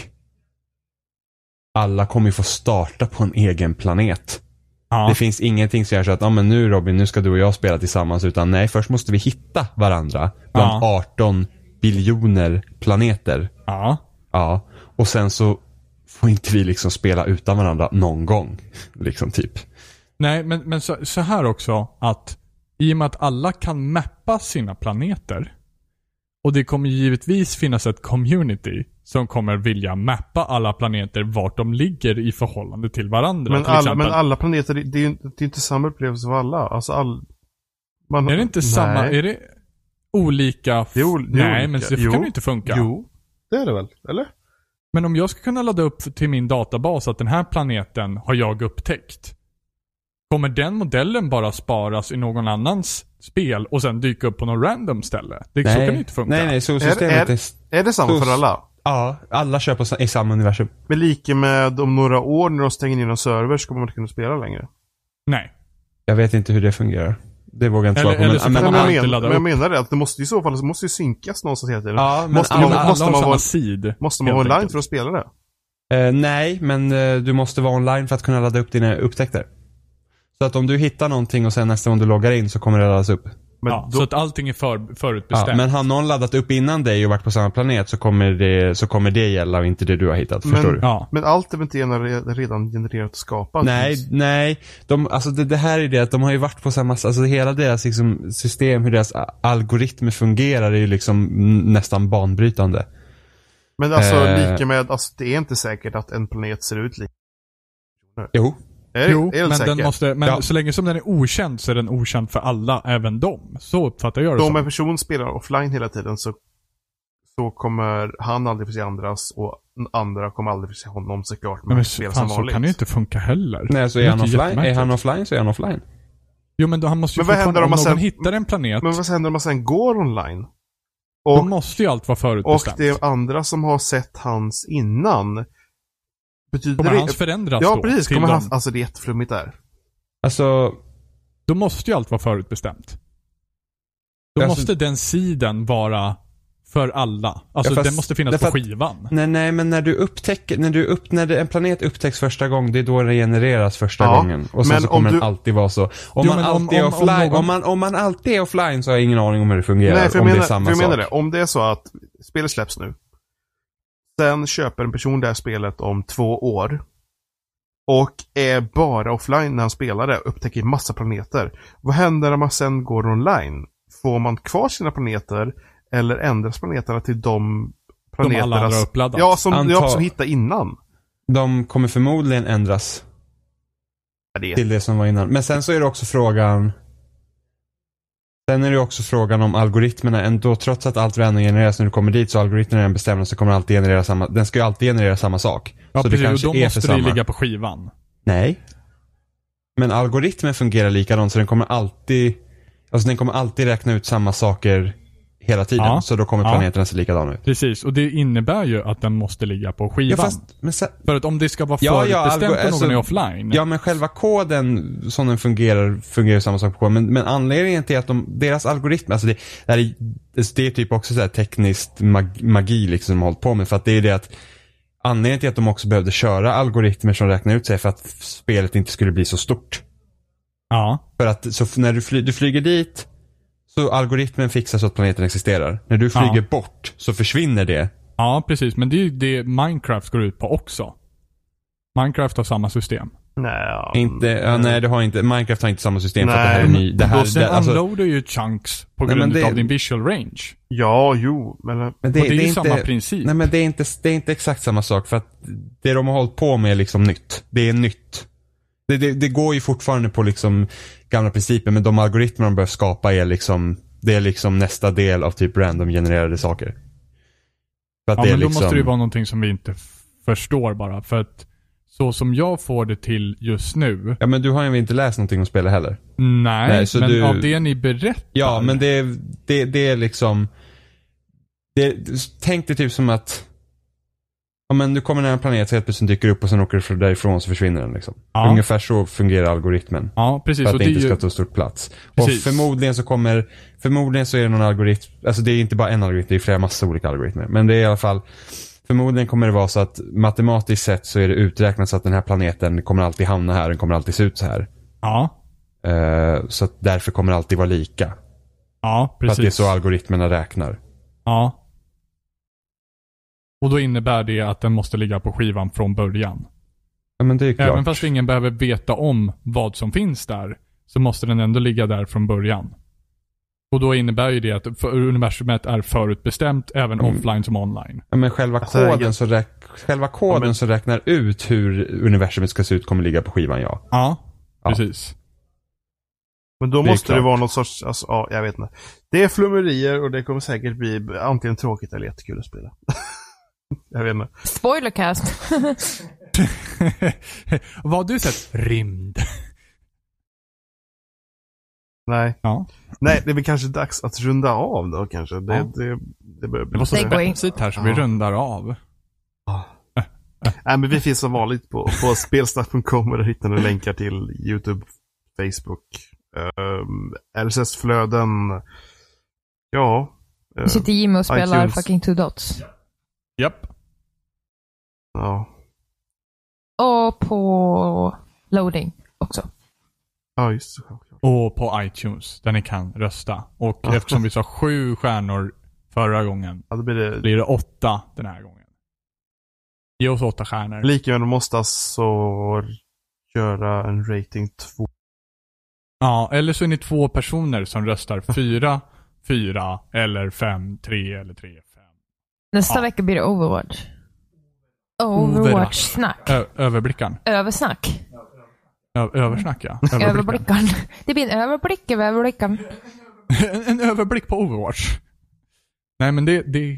alla kommer ju få starta på en egen planet. Ja. Det finns ingenting som gör så att men nu Robin, nu ska du och jag spela tillsammans, utan nej, först måste vi hitta varandra bland 18 biljoner planeter. Ja. Och sen så får inte vi liksom spela utan varandra någon gång liksom typ. Nej, men så här också, att i och med att alla kan mappa sina planeter, och det kommer givetvis finnas ett community som kommer vilja mappa alla planeter vart de ligger i förhållande till varandra. Men, till alla planeter, det är inte samma upplevelse för alla. Alltså är det inte samma? Är det olika? Nej, men så kan det inte funka. Jo, det är det väl, eller? Men om jag ska kunna ladda upp till min databas att den här planeten har jag upptäckt, kommer den modellen bara sparas i någon annans spel och sen dyka upp på någon random ställe? Det nej, så kan det inte funka. Nej, så systemet är det samma för alla? Ja, alla köper i samma universum. Men lika med om några år när de stänger ner någon server så kommer man inte kunna spela längre. Nej. Jag vet inte hur det fungerar. Det vågar jag inte svara på. Men jag menar det, att det måste i så fall måste ju synkas någonstans hela tiden. Ja, men måste man vara online för att spela det? Nej, men du måste vara online för att kunna ladda upp dina upptäckter. Så att om du hittar någonting och sen nästa gång du loggar in så kommer det laddas upp. Men ja, så att allting är förutbestämt. Ja, men har någon laddat upp innan dig och varit på samma planet så kommer det gälla och inte det du har hittat. Förstår du? Ja. Men allt är inte redan genererat och skapat. Nej. Det här är det att de har ju varit på samma... Alltså hela deras liksom, system, hur deras algoritmer fungerar är ju liksom nästan banbrytande. Men alltså lika med... Alltså, det är inte säkert att en planet ser ut lika. Jo. Så länge som den är okänd så är den okänd för alla, även dem. Så uppfattar jag det. Om en person spelar offline hela tiden så kommer han aldrig få se andras och andra kommer aldrig få se honom såklart. Men så kan det ju inte funka heller. Nej, så är han offline. Jo, men då, han måste ju fortfarande, om någon hittar en planet. Men vad händer om man sen går online? Då måste ju allt vara förutbestämt. Och det är andra som har sett hans innan. Kommer hans förändras då? Ja, precis. Det är jätteflummigt där. Alltså... Då måste ju allt vara förutbestämt. Då måste den sidan vara för alla. Alltså den måste finnas på skivan. Nej, men när en planet upptäcks första gången, det är då den genereras första gången. Och sen så kommer den alltid vara så. Om man alltid är offline så har jag ingen aning om hur det fungerar. Nej, för jag menar det. Om det är så att spelet släpps nu, sen köper en person det här spelet om 2 år och är bara offline när han spelar det och upptäcker massa planeter. Vad händer när man sen går online? Får man kvar sina planeter eller ändras planeterna till de planeterna som hittar innan? De kommer förmodligen ändras till det som var innan. Men sen så är det också frågan... Sen är det också frågan om algoritmerna ändå, trots att allt random genereras när du kommer dit, så algoritmerna bestämmer så kommer alltid generera samma, den ska ju alltid generera samma sak. Ja, så precis, det kanske och då är måste det ligga på skivan. Nej. Men algoritmen fungerar likadant så den kommer alltid, alltså den kommer alltid räkna ut samma saker hela tiden, så då kommer planeterna se likadana ut. Precis, och det innebär ju att den måste ligga på skivan. Ja, för att om det ska vara förutbestämt på någon är offline. Ja, men själva koden som den fungerar samma sak på koden. Men anledningen till att deras algoritmer, alltså det är typ också så här tekniskt magi liksom de har hållit på med, för att det är det att anledningen till att de också behövde köra algoritmer som räknar ut sig för att spelet inte skulle bli så stort. Ja. För att så när du flyger dit, så algoritmen fixar så att planeten existerar. När du flyger bort så försvinner det. Ja, precis. Men det är ju det Minecraft går ut på också. Minecraft har samma system. Minecraft har inte samma system. För att det här är ny. Då unloadar ju chunks på grund av din visual range. Ja, jo. Men det är ju samma princip. Nej, men det är inte exakt samma sak. För att det de har hållit på med är liksom nytt. Det är nytt. Det går ju fortfarande på liksom gamla principer, men de algoritmer de bör skapa är liksom nästa del av typ random genererade saker. För att ja, det är men liksom... då måste det ju vara någonting som vi inte förstår bara, för att så som jag får det till just nu... Ja, men du har ju inte läst någonting om spelet heller. Nej men av det ni berättar... Ja, men det är liksom... Tänk dig typ som att... Ja, men du kommer när en planet så helt plötsligt dyker upp och sen åker du därifrån så försvinner den liksom. Ja. Ungefär så fungerar algoritmen. Ja, precis. För att och det inte ska ta stor plats. Precis. Och förmodligen så är det någon algoritm, alltså det är inte bara en algoritm, det är flera massa olika algoritmer. Men det är i alla fall, förmodligen kommer det vara så att matematiskt sett så är det uträknat så att den här planeten kommer alltid hamna här, den kommer alltid se ut så här. Ja. Så att därför kommer det alltid vara lika. Ja, precis. För att det är så algoritmerna räknar. Ja. Och då innebär det att den måste ligga på skivan från början. Ja, men det är klart. Även fast ingen behöver veta om vad som finns där, så måste den ändå ligga där från början. Och då innebär ju det att universumet är förutbestämt även offline som online. Ja, men själva koden som räknar ut hur universumet ska se ut kommer ligga på skivan, ja. Ja, precis. Men då måste klart. Det vara något sorts... Alltså, ja, jag vet inte. Det är flummerier och det kommer säkert bli antingen tråkigt eller jättekul att spela. Jag vet inte. Spoilercast. Vad har du sett? Rymd. Nej. Ja. Nej, det blir kanske dags att runda av då kanske. Det börjar bli så. Det här som vi rundar av. Ja. Nej, men vi finns som vanligt på spelsnack.com och där hittar ni länkar till YouTube, Facebook, RSS-flöden. Ja. Vi sitter Jimmy och spelar iTunes. Fucking Two Dots. Japp. Ja. Och på Loading också. Ja, just det. Och på iTunes, där ni kan rösta. Och eftersom vi sa 7 stjärnor förra gången, ja, då blir det 8 den här gången. Ge oss 8 stjärnor. Likväl måste alltså göra en rating 2. Ja, eller så är ni 2 personer som röstar 4, eller 5, 3 eller 3, 5. Nästa vecka blir det Overwatch. Overwatch-snack. Överblickaren. Översnack. Översnack, ja. Överblickaren. Det blir en överblick över överblickaren. En överblick på Overwatch. Nej, men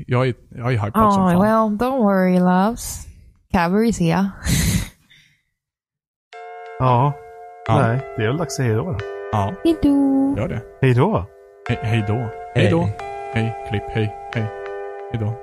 jag är hypad som fan. Well, don't worry, loves. Cavalry is here. Nej, det är väl dags att hej då. Ja. Hej då. Gör det. Hej då. Hej då. Hej då. Hej, klipp, hej. Hej då.